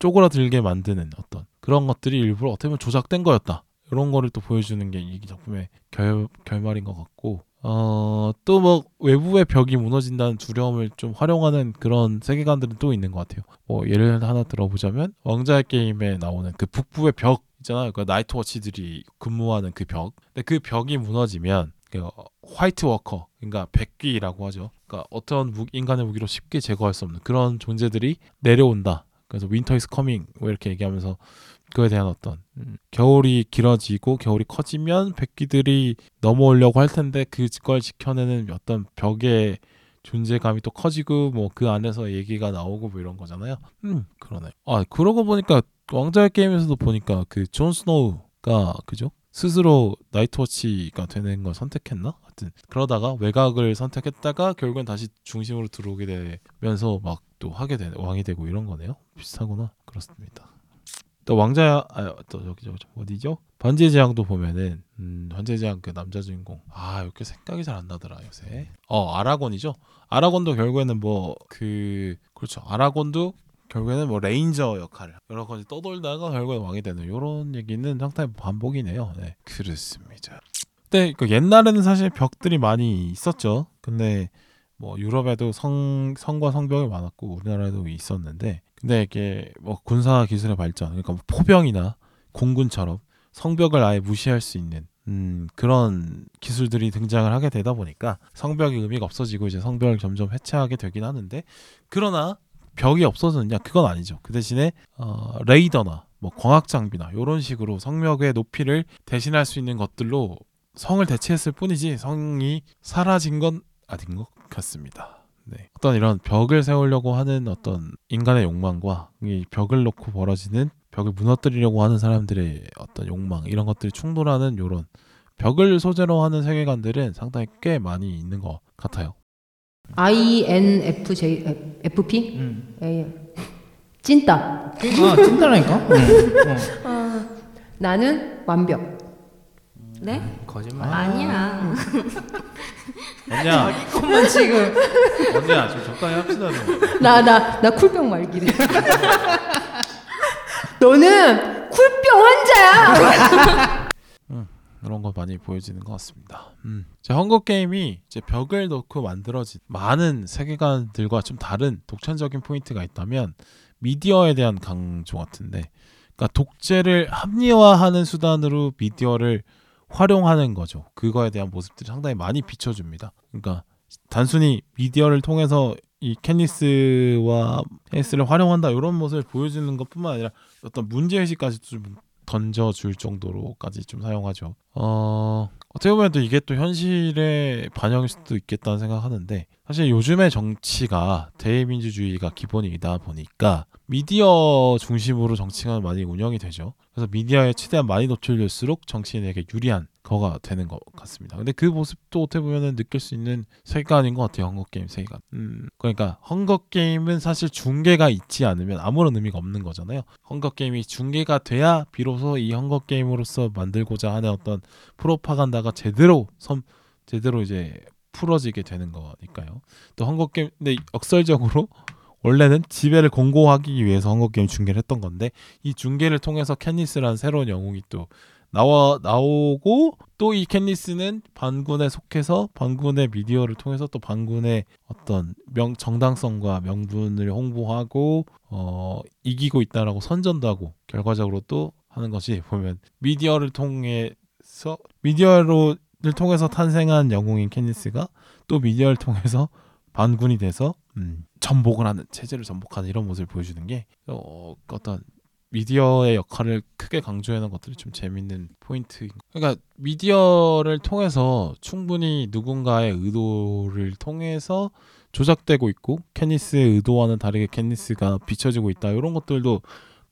쪼그라들게 만드는 어떤 그런 것들이 일부러 어떻게 보면 조작된 거였다. 이런 거를 또 보여주는 게 이 작품의 결말인 것 같고 또 뭐 외부의 벽이 무너진다는 두려움을 좀 활용하는 그런 세계관들은 또 있는 것 같아요. 뭐 예를 하나 들어보자면 왕자의 게임에 나오는 그 북부의 벽 있잖아요. 그 나이트워치들이 근무하는 그 벽. 근데 그 벽이 무너지면 화이트 워커, 그러니까 백귀라고 하죠. 그러니까 어떤 인간의 무기로 쉽게 제거할 수 없는 그런 존재들이 내려온다. 그래서 윈터 이즈 커밍 뭐 이렇게 얘기하면서 그에 대한 어떤 겨울이 길어지고 겨울이 커지면 백기들이 넘어오려고 할 텐데 그걸 지켜내는 어떤 벽의 존재감이 또 커지고 뭐 그 안에서 얘기가 나오고 뭐 이런 거잖아요. 그러네. 아 그러고 보니까 왕자의 게임에서도 보니까 그 존 스노우가 그죠? 스스로 나이트워치가 되는 걸 선택했나? 하여튼 그러다가 외곽을 선택했다가 결국엔 다시 중심으로 들어오게 되면서 막 또 하게 되는 왕이 되고 이런 거네요. 비슷하구나. 그렇습니다. 또 왕자 또 저기 어디죠? 반지의 제왕도 보면은 반지의 제왕 그 남자 주인공 이렇게 생각이 잘 안 나더라 요새. 아라곤이죠. 아라곤도 결국에는 아라곤도 결국에는 레인저 역할을 여러 가지 떠돌다가 결국에 왕이 되는 이런 얘기는 상당히 반복이네요. 네, 그렇습니다. 근데 그 옛날에는 사실 벽들이 많이 있었죠. 근데 뭐 유럽에도 성과 성벽이 많았고 우리나라에도 있었는데 근데 이게 뭐 군사 기술의 발전 그러니까 뭐 포병이나 공군처럼 성벽을 아예 무시할 수 있는 그런 기술들이 등장을 하게 되다 보니까 성벽의 의미가 없어지고 이제 성벽을 점점 해체하게 되긴 하는데 그러나 벽이 없어졌냐? 그건 아니죠. 그 대신에 레이더나 뭐 광학 장비나 이런 식으로 성벽의 높이를 대신할 수 있는 것들로 성을 대체했을 뿐이지 성이 사라진 건 아닌 것 같습니다. 네. 어떤 이런 벽을 세우려고 하는 어떤 인간의 욕망과 이 벽을 놓고 벌어지는 벽을 무너뜨리려고 하는 사람들의 어떤 욕망 이런 것들이 충돌하는 이런 벽을 소재로 하는 세계관들은 상당히 꽤 많이 있는 것 같아요. INFJ FP? 찐따. 찐따라니까? 나는 완벽. 네? 거짓말. 아니야. 언니야. 자기것만 지금. 언니야, 좀 적당히 합시다. 나 쿨병 말기래. 너는 쿨병 환자야. 그런 거 많이 보여지는 것 같습니다. 제 헝거게임이 이제 벽을 넣고 만들어진 많은 세계관들과 좀 다른 독창적인 포인트가 있다면 미디어에 대한 강조 같은데, 그러니까 독재를 합리화하는 수단으로 미디어를 활용하는 거죠. 그거에 대한 모습들이 상당히 많이 비춰줍니다. 그러니까 단순히 미디어를 통해서 이 캐니스를 활용한다 이런 모습을 보여주는 것뿐만 아니라 어떤 문제의식까지 좀 던져줄 정도로까지 좀 사용하죠. 어떻게 보면 또 이게 또 현실에 반영일 수도 있겠다는 생각하는데 사실 요즘의 정치가 대의민주주의가 기본이다 보니까 미디어 중심으로 정치가 많이 운영이 되죠. 그래서 미디어에 최대한 많이 노출될수록 정치인에게 유리한 거가 되는 것 같습니다. 근데 그 모습도 어떻게 보면 느낄 수 있는 세계관인 것 같아요. 헝거게임 세계관. 그러니까 헝거게임은 사실 중계가 있지 않으면 아무런 의미가 없는 거잖아요. 헝거게임이 중계가 돼야 비로소 이 헝거게임으로서 만들고자 하는 어떤 프로파간다가 제대로 이제 풀어지게 되는 거니까요. 또 헝거게임, 근데 역설적으로 원래는 지배를 공고하기 위해서 헝거게임 중계를 했던 건데, 이 중계를 통해서 캣니스라는 새로운 영웅이 또 나오고, 또 이 캣니스는 반군에 속해서 반군의 미디어를 통해서 또 반군의 어떤 정당성과 명분을 홍보하고 이기고 있다라고 선전도 하고, 결과적으로 또 하는 것이 보면 미디어를 통해서 탄생한 영웅인 캣니스가 또 미디어를 통해서 반군이 돼서 전복을 하는, 체제를 전복하는 이런 모습을 보여주는 게 어떤 미디어의 역할을 크게 강조하는 것들이 좀 재밌는 포인트. 그러니까 미디어를 통해서 충분히 누군가의 의도를 통해서 조작되고 있고, 캣니스의 의도와는 다르게 캣니스가 비춰지고 있다, 이런 것들도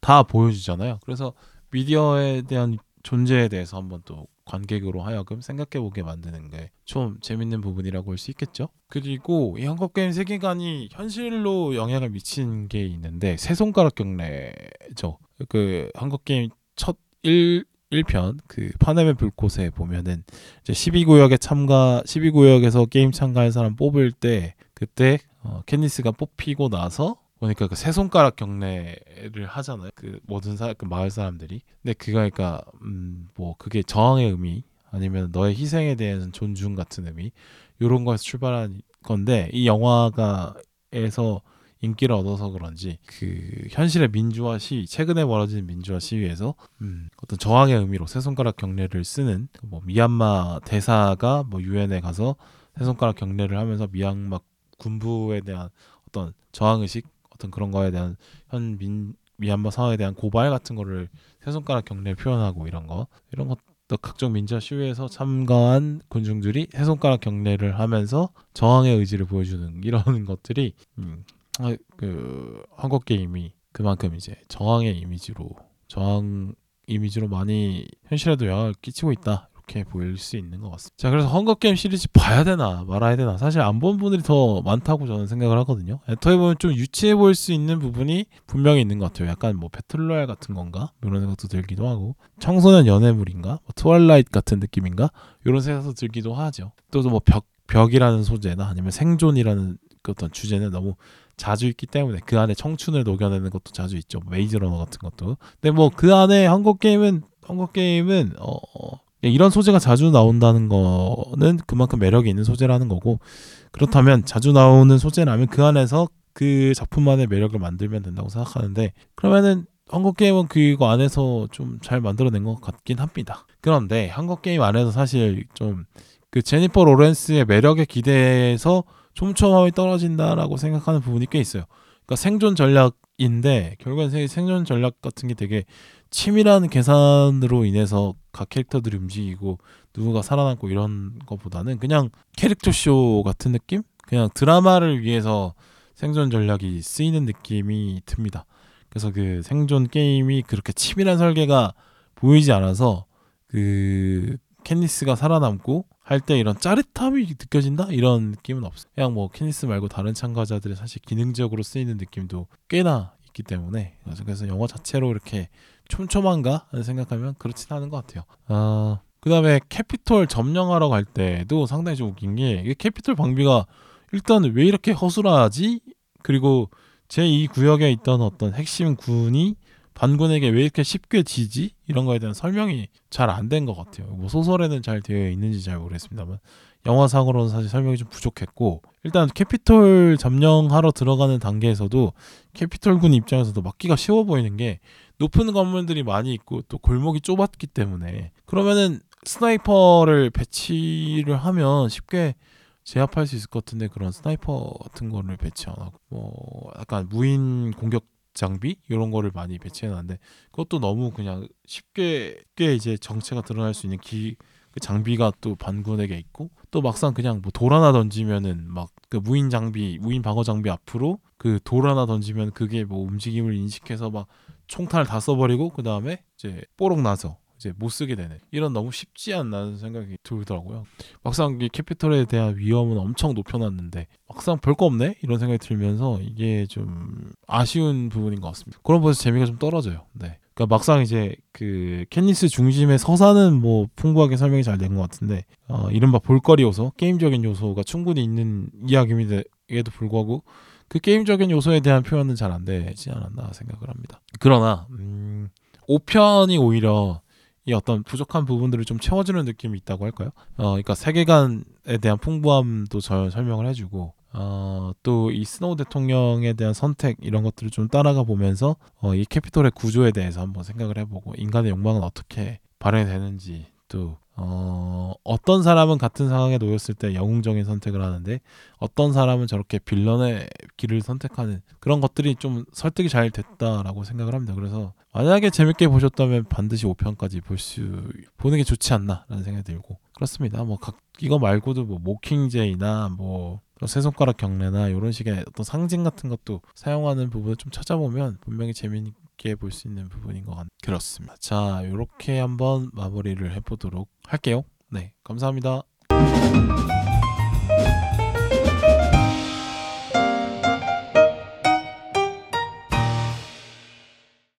다 보여주잖아요. 그래서 미디어에 대한 존재에 대해서 한번 또 관객으로 하여금 생각해보게 만드는 게 좀 재밌는 부분이라고 할 수 있겠죠. 그리고 이 헝거게임 세계관이 현실로 영향을 미친 게 있는데, 세 손가락 경례죠. 그 헝거게임 첫 1편 그 파넴의 불꽃에 보면은 이제 12구역에서 게임 참가한 사람 뽑을 때, 그때 캣니스가 뽑히고 나서 보니까 그 세 손가락 경례를 하잖아요. 그 모든 그 마을 사람들이. 근데 그러니까 뭐 그게 저항의 의미, 아니면 너의 희생에 대한 존중 같은 의미, 이런 거에서 출발한 건데, 이 영화가에서 인기를 얻어서 그런지 그 현실의 민주화 시위, 최근에 벌어진 민주화 시위에서 어떤 저항의 의미로 세 손가락 경례를 쓰는, 뭐 미얀마 대사가 뭐 유엔에 가서 세 손가락 경례를 하면서 미얀마 군부에 대한 어떤 저항 의식, 어떤 그런 거에 대한 미얀마 상황에 대한 고발 같은 거를 세 손가락 경례 표현하고, 이런 것도 각종 민주화 시위에서 참가한 군중들이 세 손가락 경례를 하면서 저항의 의지를 보여주는 이런 것들이 그 헝거게임이 그만큼 이제 저항 이미지로 많이 현실에도 영향을 끼치고 있다, 이렇게 보일 수 있는 것 같습니다. 자, 그래서 헝거게임 시리즈 봐야 되나 말아야 되나, 사실 안 본 분들이 더 많다고 저는 생각을 하거든요. 애터에 보면 좀 유치해 보일 수 있는 부분이 분명히 있는 것 같아요. 약간 뭐 배틀로얄 같은 건가? 이런 생각도 들기도 하고, 청소년 연애물인가? 뭐 트와일라이트 같은 느낌인가? 이런 생각도 들기도 하죠. 또 뭐 벽이라는 소재나 아니면 생존이라는 그 어떤 주제는 너무 자주 있기 때문에 그 안에 청춘을 녹여내는 것도 자주 있죠. 메이즈러너 같은 것도. 근데 뭐 그 안에 헝거게임은 이런 소재가 자주 나온다는 거는 그만큼 매력이 있는 소재라는 거고, 그렇다면 자주 나오는 소재라면 그 안에서 그 작품만의 매력을 만들면 된다고 생각하는데, 그러면은 헝거게임은 그거 안에서 좀 잘 만들어낸 것 같긴 합니다. 그런데 헝거게임 안에서 사실 좀 그 제니퍼 로렌스의 매력에 기대해서 촘촘함이 떨어진다라고 생각하는 부분이 꽤 있어요. 그러니까 생존 전략인데, 결국엔 생존 전략 같은 게 되게 치밀한 계산으로 인해서 각 캐릭터들이 움직이고 누구가 살아남고 이런 것보다는 그냥 캐릭터쇼 같은 느낌? 그냥 드라마를 위해서 생존 전략이 쓰이는 느낌이 듭니다. 그래서 그 생존 게임이 그렇게 치밀한 설계가 보이지 않아서 그 캣니스가 살아남고 할 때 이런 짜릿함이 느껴진다? 이런 느낌은 없어요. 그냥 뭐 캣니스 말고 다른 참가자들이 사실 기능적으로 쓰이는 느낌도 꽤나 있기 때문에, 그래서 영화 자체로 이렇게 촘촘한가 생각하면 그렇진 않은 것 같아요. 그 다음에 캐피톨 점령하러 갈 때도 상당히 좀 웃긴 게, 캐피톨 방비가 일단 왜 이렇게 허술하지? 그리고 제2구역에 있던 어떤 핵심 군이 반군에게 왜 이렇게 쉽게 지지? 이런 거에 대한 설명이 잘 안 된 것 같아요. 뭐 소설에는 잘 되어 있는지 잘 모르겠습니다만 영화상으로는 사실 설명이 좀 부족했고, 일단 캐피톨 점령하러 들어가는 단계에서도 캐피톨군 입장에서도 막기가 쉬워 보이는 게, 높은 건물들이 많이 있고 또 골목이 좁았기 때문에, 그러면은 스나이퍼를 배치를 하면 쉽게 제압할 수 있을 것 같은데, 그런 스나이퍼 같은 거를 배치 안 하고 뭐 약간 무인 공격 장비 이런 거를 많이 배치해놨는데, 그것도 너무 그냥 쉽게 이제 정체가 드러날 수 있는 그 장비가 또 반군에게 있고, 또 막상 그냥 뭐 돌 하나 던지면은 막 그 무인 방어 장비 앞으로 그 돌 하나 던지면 그게 뭐 움직임을 인식해서 막 총탄을 다 써버리고 그 다음에 이제 뽀록 나서 이제 못 쓰게 되는 이런 너무 쉽지 않나는 생각이 들더라고요. 막상 이 캐피털에 대한 위험은 엄청 높여놨는데 막상 별거 없네 이런 생각이 들면서 이게 좀 아쉬운 부분인 것 같습니다. 그런 부분에서 재미가 좀 떨어져요. 네. 그러니까 막상 이제 그 캣니스 중심의 서사는 뭐 풍부하게 설명이 잘 된 것 같은데 이른바 볼거리 요소, 게임적인 요소가 충분히 있는 이야기임에도 불구하고 그 게임적인 요소에 대한 표현은 잘 안 되지 않았나 생각을 합니다. 그러나 5편이 오히려 이 어떤 부족한 부분들을 좀 채워주는 느낌이 있다고 할까요? 그러니까 세계관에 대한 풍부함도 잘 설명을 해주고 또 이 스노우 대통령에 대한 선택 이런 것들을 좀 따라가 보면서 이 캐피톨의 구조에 대해서 한번 생각을 해보고 인간의 욕망은 어떻게 발현이 되는지 또 어떤 사람은 같은 상황에 놓였을 때 영웅적인 선택을 하는데 어떤 사람은 저렇게 빌런의 길을 선택하는 그런 것들이 좀 설득이 잘 됐다라고 생각을 합니다. 그래서 만약에 재밌게 보셨다면 반드시 5편까지 보는 게 좋지 않나라는 생각이 들고 그렇습니다. 뭐 이거 말고도 뭐 모킹제이나 뭐 세 손가락 경례나 이런 식의 어떤 상징 같은 것도 사용하는 부분을 좀 찾아보면 분명히 재미있게 볼 수 있는 부분인 것 같습니다. 자, 이렇게 한번 마무리를 해보도록 할게요. 네, 감사합니다.